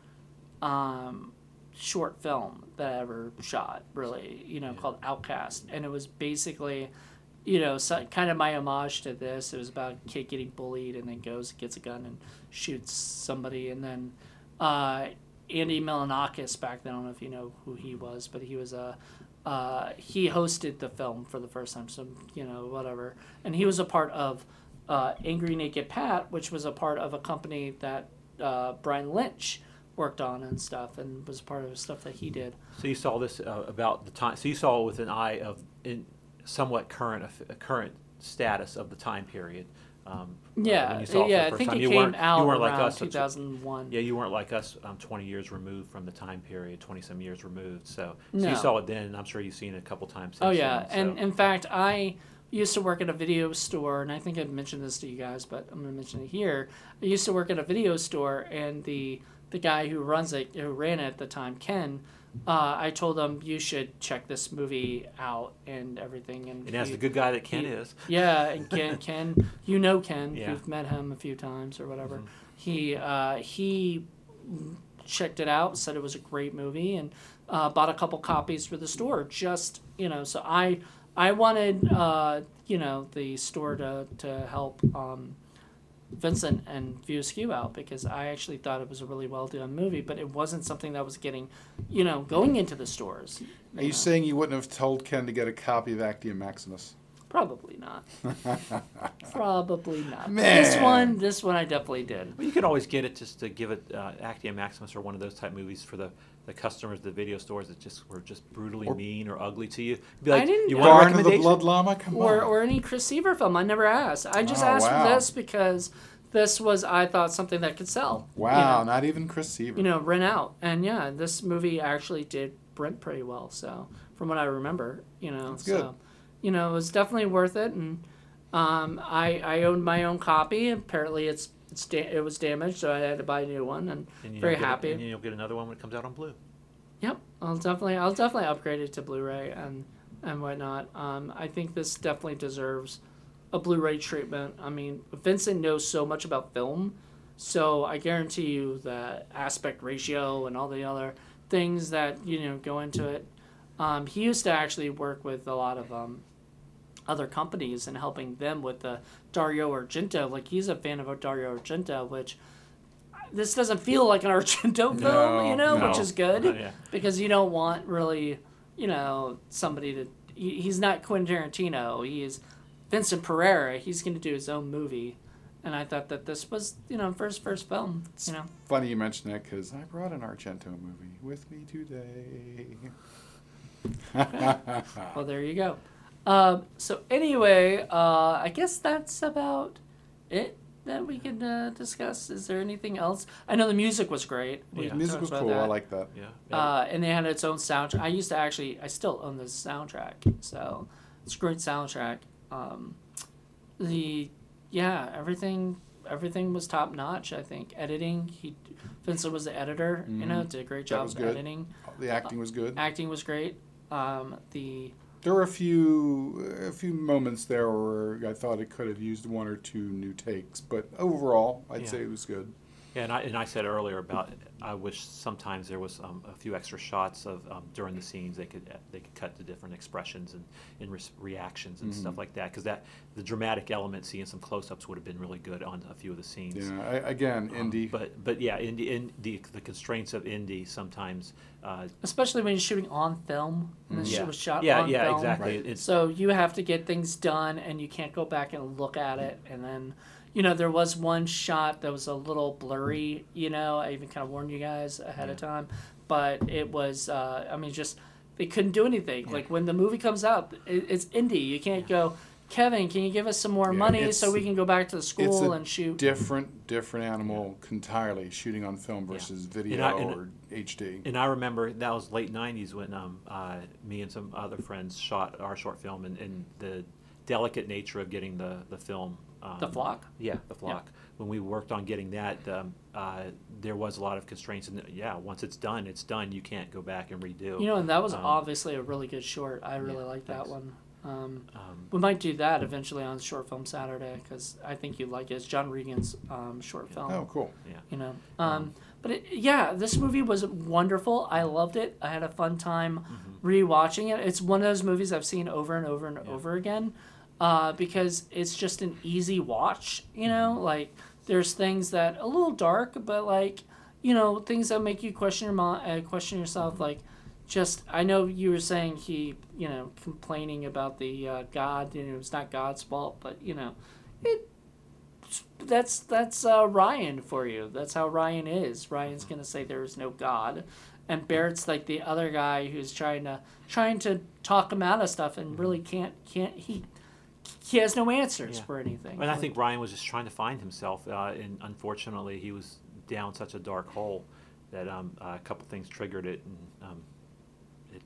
short film that I ever shot. Really, called Outcast, and it was basically, kind of my homage to this. It was about a kid getting bullied and then goes and gets a gun and shoots somebody, and then. Andy Milonakis back then, I don't know if you know who he was, but he was he hosted the film for the first time, so whatever, and he was a part of Angry Naked Pat, which was a part of a company that Brian Lynch worked on and stuff, and was part of stuff that he did. So you saw this about the time. So you saw it with an eye of somewhat current status of the time period. I think it came out around 2001. Yeah, you weren't like us 20 years removed from the time period, 20-some years removed. So you saw it then, and I'm sure you've seen it a couple times since. Oh, yeah, and in fact, I used to work at a video store, and I think I've mentioned this to you guys, but I'm going to mention it here. I used to work at a video store, and the guy who ran it at the time, Ken, I told him, you should check this movie out and everything. And as the good guy that Ken is. Yeah, and Ken, Ken, yeah. You've met him a few times or whatever. Mm-hmm. He checked it out, said it was a great movie, and bought a couple copies for the store. Just, so I wanted, the store to help Vincent and View Askew out, because I actually thought it was a really well-done movie, but it wasn't something that was getting, going into the stores. Are you saying you wouldn't have told Ken to get a copy of Actium Maximus? Probably not. Man. This one I definitely did. Well, you could always get it just to give it Actium Maximus or one of those type movies for the customers at the video stores that were just brutally mean or ugly to you. Be like, I didn't. You want a recommendation? Barn of the Blood Llama? Come on. Or any Chris Seaver film. I never asked. I just asked for this because this was, I thought, something that could sell. Wow, not even Chris Seaver. Rent out. And yeah, this movie actually did rent pretty well. So from what I remember, that's good. So, it was definitely worth it, and I owned my own copy. Apparently, it was damaged, so I had to buy a new one, and very happy. And you'll get another one when it comes out on Blu. Yep, I'll definitely upgrade it to Blu-ray and whatnot. I think this definitely deserves a Blu-ray treatment. I mean, Vincent knows so much about film, so I guarantee you that aspect ratio and all the other things that, you know, go into it. He used to actually work with a lot of other companies and helping them with the Dario Argento. Like, he's a fan of Dario Argento, which this doesn't feel like an Argento film, which is good because you don't want really, you know, somebody to... He's not Quentin Tarantino. He's Vincent Pereira. He's going to do his own movie. And I thought that this was, you know, first film, you know. It's funny you mention that because I brought an Argento movie with me today. Well, there you go. So anyway, I guess that's about it that we can discuss. Is there anything else? I know the music was great. The music was cool. I like that. Yeah. And they had its own soundtrack. I still own the soundtrack. So it's a great soundtrack. Everything was top notch. I think editing. Vincent was the editor. Mm-hmm. You know, did a great job of editing. The acting was good. Acting was great. There were a few moments there where I thought it could have used one or two new takes, but overall, I'd say it was good. Yeah, and I said earlier about I wish sometimes there was a few extra shots of during the scenes they could cut to different expressions and reactions and stuff like that, because the dramatic element, seeing some close-ups, would have been really good on a few of the scenes. Yeah, indie. But yeah, the constraints of indie sometimes. Especially when you're shooting on film, and this was shot on film. Yeah, exactly. Right. So you have to get things done, and you can't go back and look at it, and then. You know, there was one shot that was a little blurry, you know. I even kind of warned you guys ahead of time. But it was, they couldn't do anything. Yeah. Like, when the movie comes out, it's indie. You can't go, Kevin, can you give us some more money so we can go back to the school and shoot? It's a different animal entirely, shooting on film versus video or HD. And I remember that was late 90s when me and some other friends shot our short film, and the delicate nature of getting the film. The Flock? Yeah, The Flock. Yeah. When we worked on getting that, there was a lot of constraints. And once it's done, it's done. You can't go back and redo. You know, and that was obviously a really good short. I really liked that one. We might do that eventually on Short Film Saturday because I think you'd like it. It's John Regan's short film. Oh, cool. Yeah. You know, but this movie was wonderful. I loved it. I had a fun time rewatching it. It's one of those movies I've seen over and over and over again. Because it's just an easy watch, you know? Like, there's things that, a little dark, but, like, you know, things that make you question your question yourself. Like, just, I know you were saying he, you know, complaining about the God, you know, it's not God's fault, but, you know, that's Ryan for you. That's how Ryan is. Ryan's going to say there is no God. And Barrett's like the other guy who's trying to talk him out of stuff and really he has no answers for anything. And I think Ryan was just trying to find himself, and unfortunately, he was down such a dark hole that a couple things triggered it, and it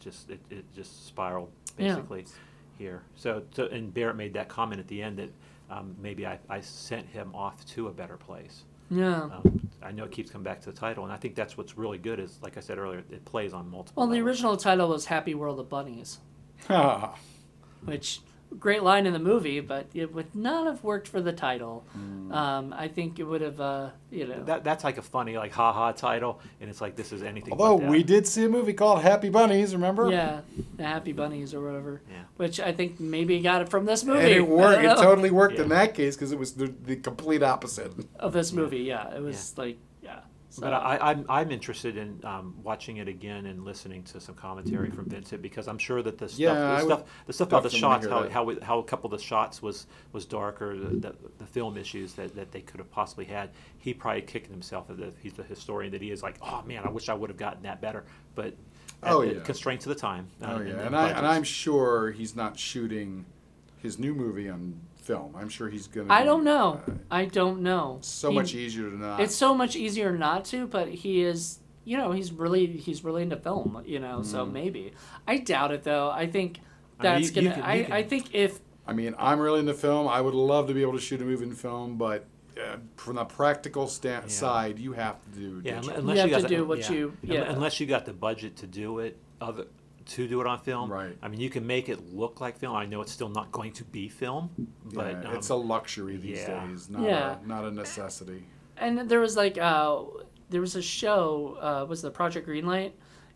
just spiraled basically here. So, and Barrett made that comment at the end that maybe I sent him off to a better place. Yeah, I know it keeps coming back to the title, and I think that's what's really good is, like I said earlier, it plays on multiple. Well, the original title was "Happy World of Bunnies," which. Great line in the movie, but it would not have worked for the title. I think it would have, you know. That's like a funny, like, ha-ha title, and it's like, this is anything although but that. We did see a movie called Happy Bunnies, remember? Yeah, the Happy Bunnies or whatever, which I think maybe got it from this movie. And it worked. It totally worked in that case because it was the complete opposite. Of this movie, It was like, So. But I'm interested in watching it again and listening to some commentary from Vincent because I'm sure that the stuff about the shots, how a couple of the shots was darker, the film issues that they could have possibly had. He probably kicked himself as if he's the historian that he is, like, oh man, I wish I would have gotten that better. But the constraints of the time. And I'm sure he's not shooting his new movie on film. I'm sure he's gonna. I don't know. Much easier to not. It's so much easier not to, but he is. You know, he's really into film. You know, so maybe I doubt it though. I think that's I think if. I mean, I'm really into film. I would love to be able to shoot a movie in film, but from the practical side, you have to do. Unless you got the budget to do it. to do it on film. Right. I mean, you can make it look like film. I know it's still not going to be film, but yeah, it's a luxury these days, not a necessity. And there was like there was a show, was the Project Greenlight,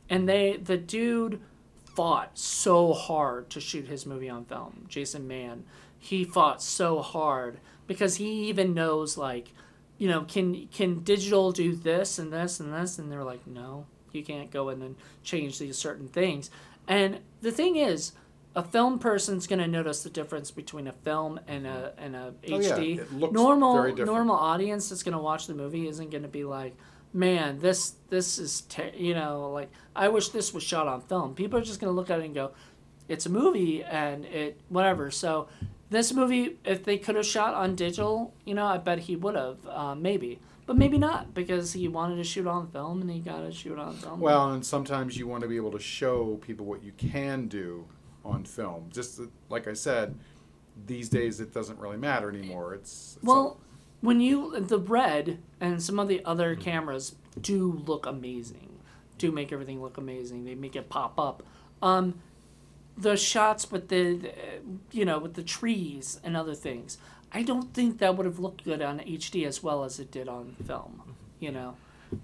and the dude fought so hard to shoot his movie on film. Jason Mann, he fought so hard because he even knows, like, you know, can digital do this and this and this? And they're like, no, you can't go in and change these certain things. And the thing is, a film person's going to notice the difference between a film and a HD. Yeah. It looks very different. Normal audience that's going to watch the movie isn't going to be like, man, this is, you know, like, I wish this was shot on film. People are just going to look at it and go, it's a movie and it, whatever. So this movie, if they could have shot on digital, you know, I bet he would have, maybe. But maybe not, because he wanted to shoot on film and he got to shoot on film. Well, and sometimes you want to be able to show people what you can do on film. Just like I said, these days it doesn't really matter anymore. It's well, when you, the Red and some of the other cameras do look amazing, do make everything look amazing. They make it pop up. The shots with the, you know, with the trees and other things, I don't think that would have looked good on HD as well as it did on film, you know.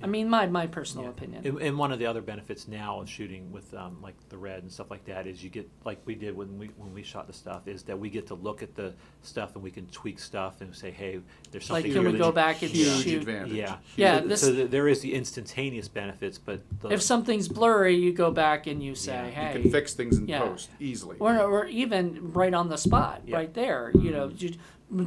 I mean, my personal opinion. And one of the other benefits now of shooting with, like, the Red and stuff like that is you get, like we did when we shot the stuff, is that we get to look at the stuff and we can tweak stuff and say, hey, there's something here. Like, can we go back and shoot? Huge advantage. Yeah. So there is the instantaneous benefits, but if something's blurry, you go back and you say, hey. You can fix things in post easily. Or even right on the spot, right there. You know,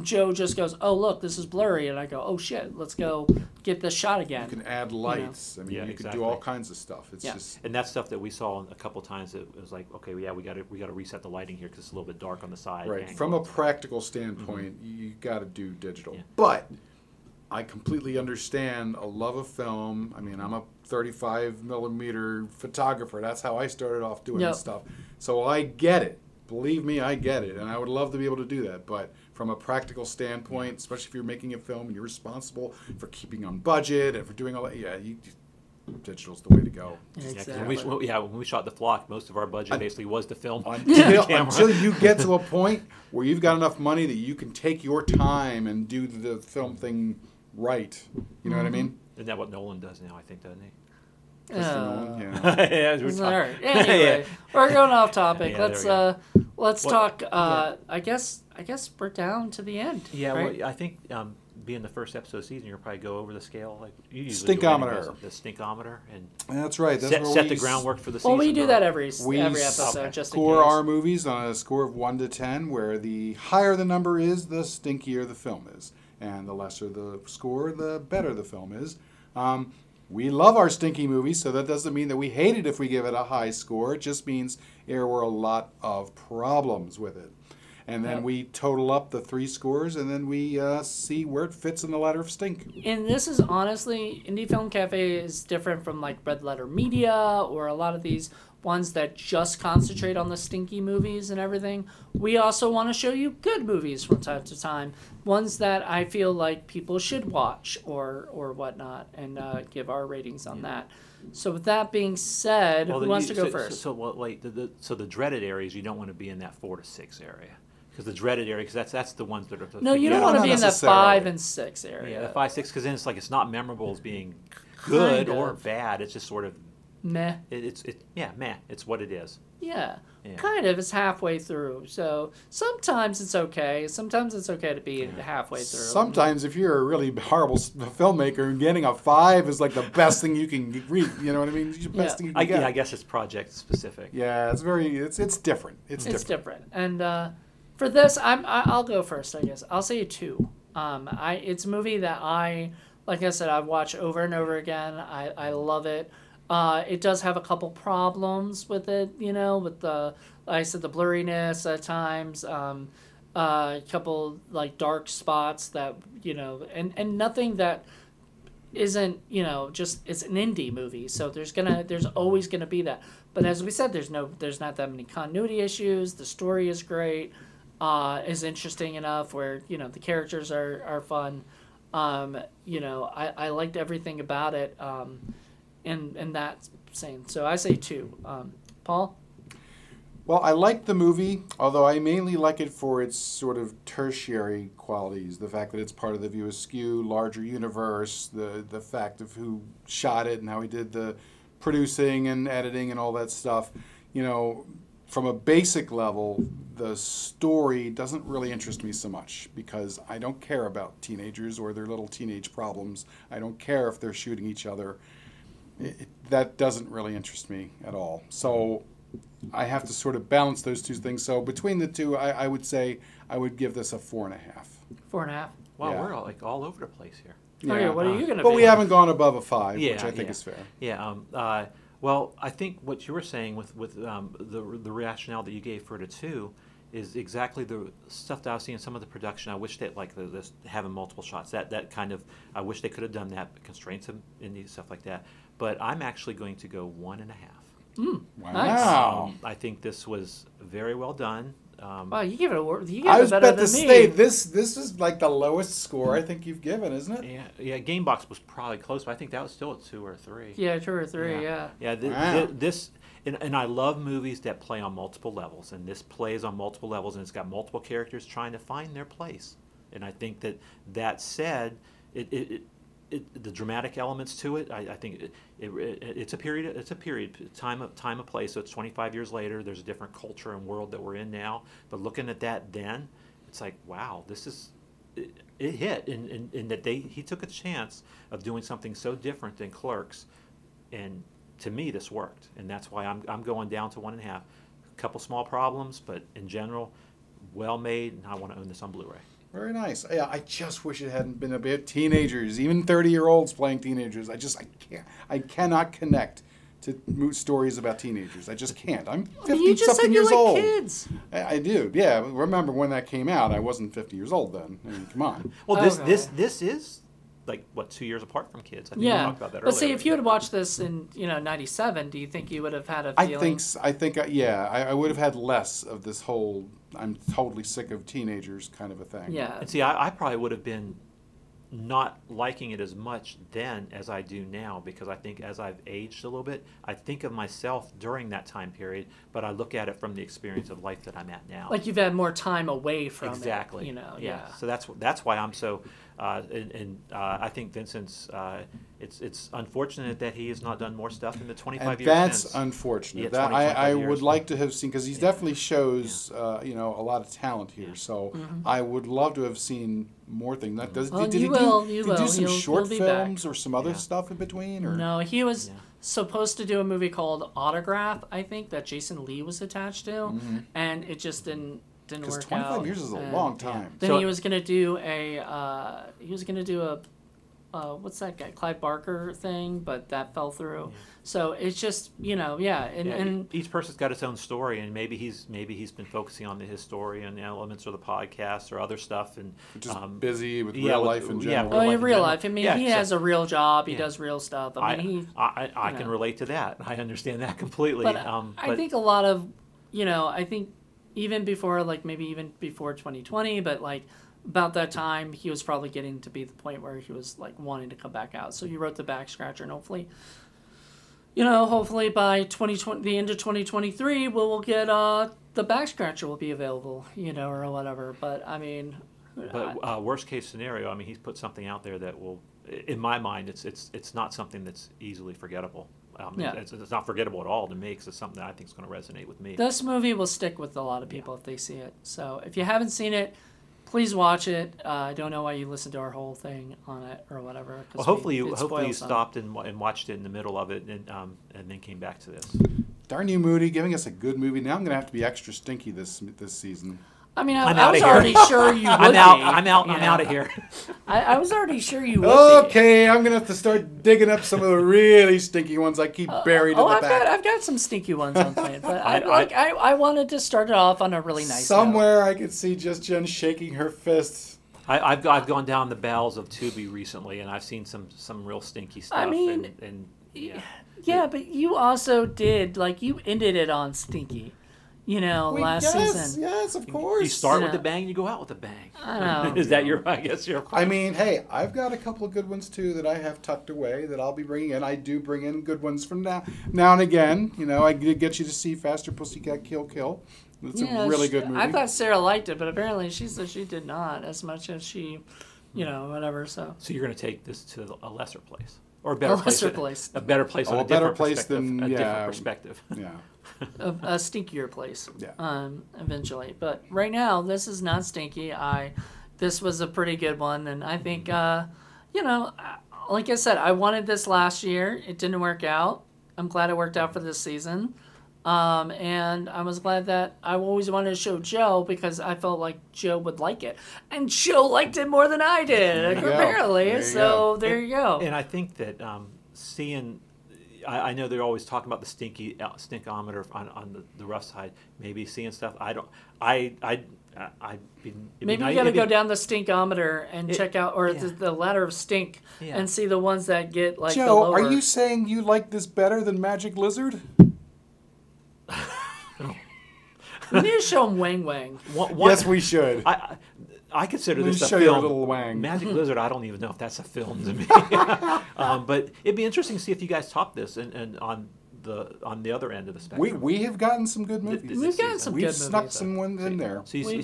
Joe just goes, oh, look, this is blurry. And I go, oh, shit, let's go get this shot again. You can add lights. You know? I mean, you can do all kinds of stuff. It's just, and that's stuff that we saw a couple times. It was like, okay, we got to reset the lighting here because it's a little bit dark on the side. Right. From a practical standpoint, you got to do digital. Yeah. But I completely understand a love of film. I mean, I'm a 35-millimeter photographer. That's how I started off doing this stuff. So I get it. Believe me, I get it. And I would love to be able to do that. But from a practical standpoint, especially if you're making a film and you're responsible for keeping on budget and for doing all that, digital's the way to go. Yeah, exactly. When we shot The Flock, most of our budget basically was the film. Until you get to a point where you've got enough money that you can take your time and do the film thing right. You know what I mean? Isn't that what Nolan does now, I think, doesn't he? Anyway, we're going off topic. Let's talk. I guess we're down to the end. Yeah, right? Well, I think being the first episode of the season, you'll probably go over the scale, like you usually the stinkometer, and that's right. That's set the groundwork for the season. Well, we do that every episode. Just score our movies on a score of 1 to 10, where the higher the number is, the stinkier the film is, and the lesser the score, the better the film is. We love our stinky movies, so that doesn't mean that we hate it if we give it a high score. It just means there were a lot of problems with it. And then we total up the 3 scores, and then we see where it fits in the ladder of stink. And this is honestly, Indie Film Cafe is different from like Red Letter Media or a lot of these ones that just concentrate on the stinky movies and everything. We also want to show you good movies from time to time, ones that I feel like people should watch or whatnot, and give our ratings on that. So with that being said, who wants to go first? So the dreaded areas, you don't want to be in that 4 to 6 area. Because the dreaded area, because that's the ones that are... you don't want to be in the 5 and 6 area. Yeah, the 5, 6, because then it's like it's not memorable as being good or bad. It's just sort of... meh. Meh. It's what it is. Yeah. Kind of. It's halfway through. So sometimes it's okay. Sometimes it's okay to be halfway through. Sometimes if you're a really horrible filmmaker, getting a 5 is like the best thing you can read. You know what I mean? It's the best thing you can get. I guess it's project specific. Yeah, it's very... It's different. It's different. And for this, I'll go first, I guess. I'll say 2. It's a movie that like I said, I watch over and over again. I love it. It does have a couple problems with it, you know, with the, like I said, the blurriness at times, a couple like dark spots that, you know, and nothing that isn't, you know, just, it's an indie movie. So there's always gonna be that. But as we said, there's not that many continuity issues. The story is great, is interesting enough where, you know, the characters are fun. You know, I liked everything about it. And that saying. So I say 2. Paul? Well, I liked the movie, although I mainly like it for its sort of tertiary qualities. The fact that it's part of the View Askew larger universe, the fact of who shot it and how he did the producing and editing and all that stuff. You know, from a basic level, the story doesn't really interest me so much because I don't care about teenagers or their little teenage problems. I don't care if they're shooting each other. That doesn't really interest me at all. So I have to sort of balance those two things. So between the two, I would say I would give this a 4.5. 4.5? Wow, yeah. We're all, like, all over the place here. Yeah. Oh, yeah, what are you going to be? But we haven't gone above a 5, yeah, which I think is fair. Yeah. Well, I think what you were saying with the rationale that you gave for the 2 is exactly the stuff that I was seeing in some of the production. I wish that, like, having multiple shots, that kind of, I wish they could have done that, but constraints and stuff like that. But I'm actually going to go 1.5. Mm, wow. Nice. I think this was very well done. Wow, you gave it a better than me. This is like the lowest score I think you've given, isn't it? Yeah. Gamebox was probably close, but I think that was still a 2 or 3. Yeah, 2 or 3. Yeah. This, and I love movies that play on multiple levels, and this plays on multiple levels, and it's got multiple characters trying to find their place. And I think that said, the dramatic elements to it, I think it's a period of place. So it's 25 years later. There's a different culture and world that we're in now. But looking at that then, it's like, wow, this is it hit, and that he took a chance of doing something so different than Clerks, and to me this worked, and that's why I'm going down to 1.5. A couple small problems, but in general, well made, and I want to own this on Blu-ray. Very nice. Yeah, I just wish it hadn't been about teenagers, even 30-year-olds playing teenagers. I cannot connect to stories about teenagers. I just can't. I'm 50-something years old. You just said you like kids. I do. Yeah. Remember when that came out? I wasn't 50 years old then. I mean, come on. Well, this is like what 2 years apart from kids. I think we talked about that earlier. But see, if you had watched this in 1997, do you think you would have had a feeling? I would have had less of this whole I'm totally sick of teenagers kind of a thing. Yeah. And see, I probably would have been not liking it as much then as I do now, because I think as I've aged a little bit, I think of myself during that time period, but I look at it from the experience of life that I'm at now. Like you've had more time away from it. Exactly. Yeah. So that's why I'm so... I think Vincent's, it's unfortunate that he has not done more stuff in the 25 years since. That's unfortunate. Yeah, I would like to have seen, because he definitely shows, a lot of talent here. Yeah. So I would love to have seen more things. That did he do some short films or some other stuff in between? Or? No, he was supposed to do a movie called Autograph, I think, that Jason Lee was attached to, and it just didn't work out. Because 25 years is a long time. Then he was going to do a what's that guy, Clive Barker thing, but that fell through. Yeah. So it's just, and each person's got its own story, and maybe he's been focusing on his story and the elements of the podcast or other stuff, and just busy with real life in general. Yeah, real life. I mean, he has a real job. He does real stuff. I can relate to that. I understand that completely. But, I think a lot of, I think. Even before, like, maybe even before 2020, but, like, about that time, he was probably getting to be the point where he was, like, wanting to come back out. So he wrote The Back Scratcher, and hopefully by the end of 2023, we'll get The Back Scratcher will be available, or whatever. But, I mean... But worst case scenario, I mean, he's put something out there that will, in my mind, it's not something that's easily forgettable. It's not forgettable at all to me, because it's something that I think is going to resonate with me. This movie will stick with a lot of people if they see it. So if you haven't seen it, please watch it. I don't know why you listened to our whole thing on it or whatever. Well, hopefully you stopped and watched it in the middle of it and then came back to this. Darn you, Moody, giving us a good movie. Now I'm going to have to be extra stinky this season. I mean, I was already sure you would be. I'm out of here. I was already sure you would be. Okay, I'm going to have to start digging up some of the really stinky ones I keep buried in the back. I've got some stinky ones on plan, but I wanted to start it off on a really nice note. I could see Just Jen shaking her fists. I've gone down the bowels of Tubi recently, and I've seen some real stinky stuff. I mean, and yeah, but you also did, like, you ended it on stinky. you know, last season. Yes, of course. You start with a bang, you go out with a bang. I know. Is that your, I guess, your point? I mean, hey, I've got a couple of good ones, too, that I have tucked away that I'll be bringing in. I do bring in good ones from now and again. You know, I did get you to see Faster Pussycat Kill Kill. It's a really good movie. I thought Sarah liked it, but apparently she said she did not as much as she, you know, whatever. So you're going to take this to a lesser place. Or a better place. A better place. A better place than a different perspective. Yeah. a stinkier place. Yeah. Eventually, but right now this is not stinky. This was a pretty good one, and I think you know, like I said, I wanted this last year. It didn't work out. I'm glad it worked out for this season, and I was glad that I always wanted to show Joe because I felt like Joe would like it, and Joe liked it more than I did apparently. There you go. And I think that seeing. I know they're always talking about the stinky stinkometer on the rough side. Maybe seeing stuff. I don't. Maybe you got to go down the stinkometer and check out, or the ladder of stink, and see the ones that get like. Joe, the lower. Are you saying you like this better than Magic Lizard? We need to show him Wang Wang. Yes, we should. I consider this a film. Little Wang. Magic Lizard, I don't even know if that's a film to me. But it'd be interesting to see if you guys top this and on the other end of the spectrum. We have gotten some good movies. We've snuck some ones in there. So you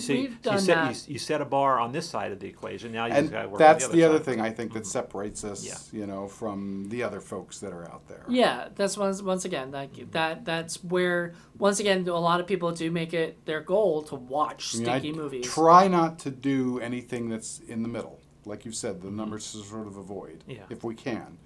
set a bar on this side of the equation. Now you've got to work on the other side. That's the other thing I think that separates us, you know, from the other folks that are out there. Yeah, that's once again that's where once again a lot of people do make it their goal to watch stinky movies. Try not to do anything that's in the middle, like you said. The numbers to sort of avoid if we can.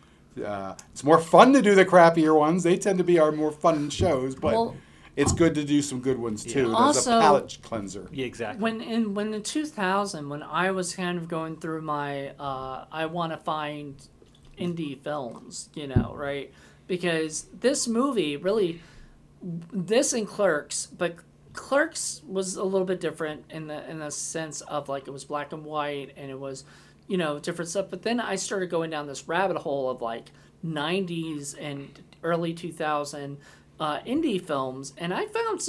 It's more fun to do the crappier ones. They tend to be our more fun shows, but it's good to do some good ones too. There's a palate cleanser. Yeah, exactly. When in 2000, when I was kind of going through my, I want to find indie films, you know, right? Because this movie really, this and Clerks, but Clerks was a little bit different in the sense of like it was black and white and it was. You know, different stuff. But then I started going down this rabbit hole of like 90s and early 2000 indie films, and I found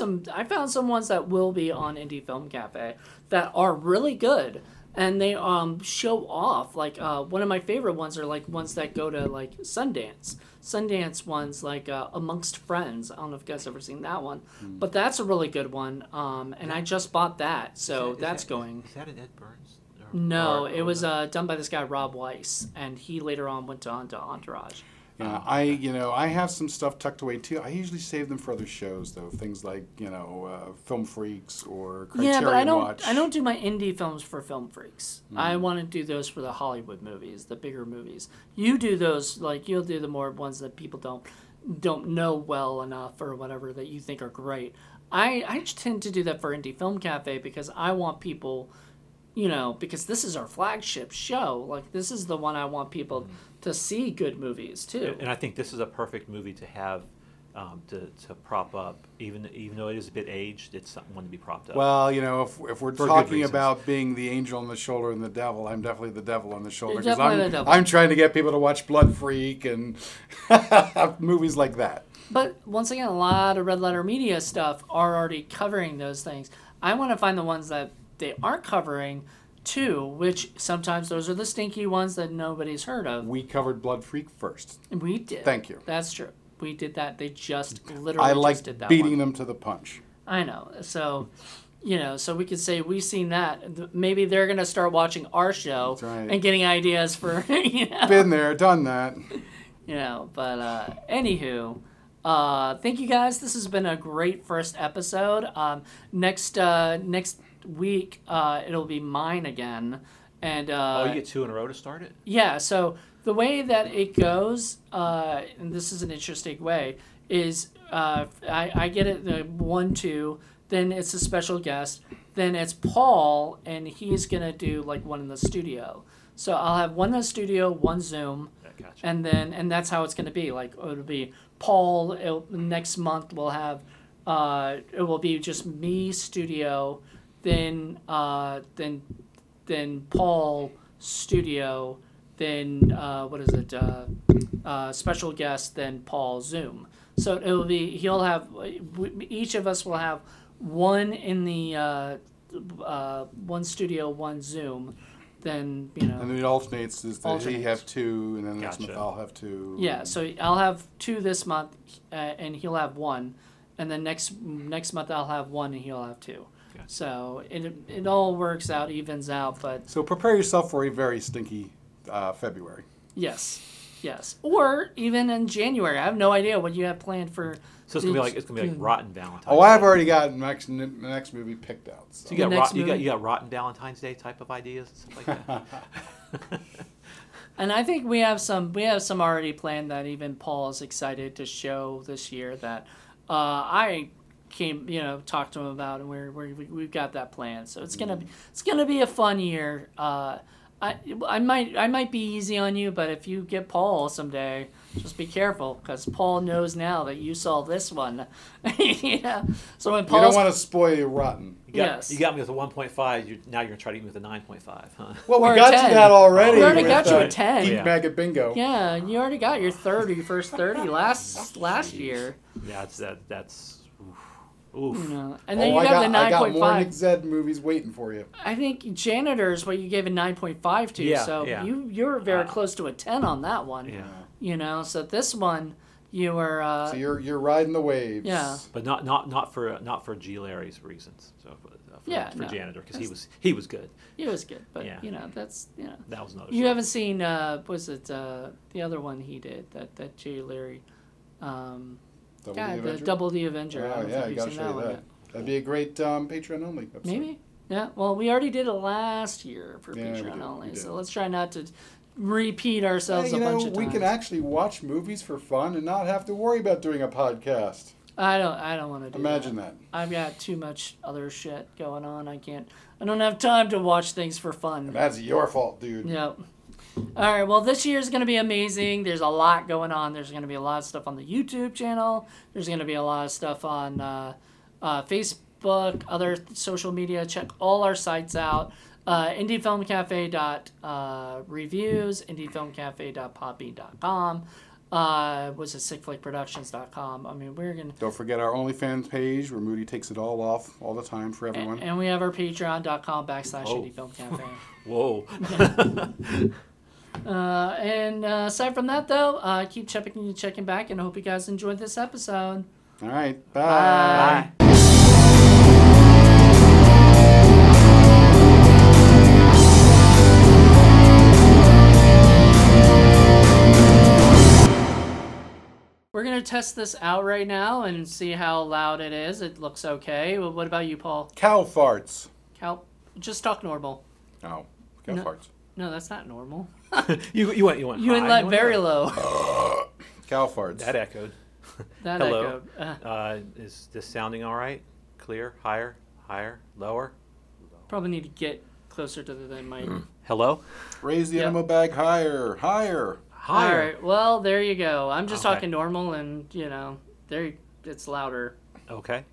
some ones that will be on Indie Film Cafe that are really good, and they show off like one of my favorite ones are like ones that go to like Sundance ones like Amongst Friends. I don't know if you guys ever seen that one, but that's a really good one. I just bought that, so is that an Ed Burns? No, it was done by this guy Rob Weiss, and he later on went on to Entourage. I have some stuff tucked away too. I usually save them for other shows though, things like Film Freaks or Criterion Watch. Yeah, but I don't do my indie films for Film Freaks. I want to do those for the Hollywood movies, the bigger movies. You do those like you'll do the more ones that people don't know well enough or whatever that you think are great. I tend to do that for Indie Film Cafe because I want people. You know, because this is our flagship show. Like, this is the one I want people to see good movies, too. And I think this is a perfect movie to have, to prop up. Even though it is a bit aged, it's one to be propped up. Well, you know, if we're talking about being the angel on the shoulder and the devil, I'm definitely the devil on the shoulder. Because I'm trying to get people to watch Blood Freak and movies like that. But, once again, a lot of Red Letter Media stuff are already covering those things. I want to find the ones that they aren't covering too, which sometimes those are the stinky ones that nobody's heard of. We covered Blood Freak first. We did. Thank you. That's true. We did that. They just literally just did that. I like beating them to the punch. I know. So, you know, so we could say we've seen that. Maybe they're going to start watching our show and getting ideas for, you know. Been there, done that. You know, but anywho. Thank you guys. This has been a great first episode. Next week it'll be mine again, and you get two in a row to start it. Yeah, so the way that it goes, and this is an interesting way, is I get it the 1, 2, then it's a special guest, then it's Paul, and he's gonna do like one in the studio. So I'll have one in the studio, one Zoom. Gotcha. and that's how it's gonna be. Like it'll be Paul. Next month we'll have it will be just me studio. Then Paul studio, then special guest, then Paul Zoom. So it will be he'll have each of us will have one in the one studio, one Zoom, then, you know. And it alternates. Is that he have two, and then next month I'll have two. Yeah, so I'll have two this month, and he'll have one, and then next month I'll have one, and he'll have two. Gotcha. So it all works out, evens out, but. So prepare yourself for a very stinky February. Yes, or even in January. I have no idea what you have planned for. So it's gonna be like Rotten Valentine's. Oh, I've already got the next movie picked out. So you got Rotten Valentine's Day type of ideas and stuff like that. And I think we have some already planned that even Paul is excited to show this year that I came, talked to him about, and we've got that planned. So it's gonna be a fun year. I might be easy on you, but if you get Paul someday, just be careful, because Paul knows now that you saw this one. Yeah. So when Paul, you don't want to spoil your rotten. You got me with a 1.5. Now you're gonna try to get me with a 9.5, huh? Well, we got you that already. We already got you a 10. Geek bag at bingo. Yeah, you already got your 30 last year. Yeah, that's. Oof. And then you got the 9.5. I got more Nick Zed movies waiting for you. I think Janitor is what you gave a 9.5 to, so you're very close to a 10 on that one. Yeah. So this one you were. So you're riding the waves. Yeah. But not for G. Larry's reasons. So for Janitor, because he was good. He was good, but that was another. You haven't seen the other one he did that G. Larry. The Double the Avenger. Oh, yeah, you got to show you that. That'd be a great Patreon only episode. Maybe. Yeah, well, we already did it last year for Patreon only, so let's try not to repeat ourselves a bunch of times. We can actually watch movies for fun and not have to worry about doing a podcast. I don't want to do that. Imagine that. I've got too much other shit going on. I don't have time to watch things for fun. And that's your fault, dude. Yep. All right, well, this year's going to be amazing. There's a lot going on. There's going to be a lot of stuff on the YouTube channel. There's going to be a lot of stuff on Facebook, other social media. Check all our sites out. IndieFilmCafe.reviews, IndieFilmCafe.poppy.com. Was it sickflickproductions.com? I mean, we're gonna. Don't forget our OnlyFans page where Moody takes it all off all the time for everyone. And we have our Patreon.com/ Indie Film Cafe. Whoa. And aside from that, though, keep checking back, and I hope you guys enjoyed this episode. All right, bye. Bye. We're going to test this out right now and see how loud it is. It looks okay. Well, what about you, Paul? Cow farts. Just talk normal. Oh, cow farts. No, that's not normal. You went. You went very low. Cow farts. That echoed. Hello. Echoed. Is this sounding all right? Clear? Higher? Lower? Probably need to get closer to the mic. Hello? Raise the ammo bag higher. All right. Well, there you go. I'm just talking normal, and there it's louder. Okay.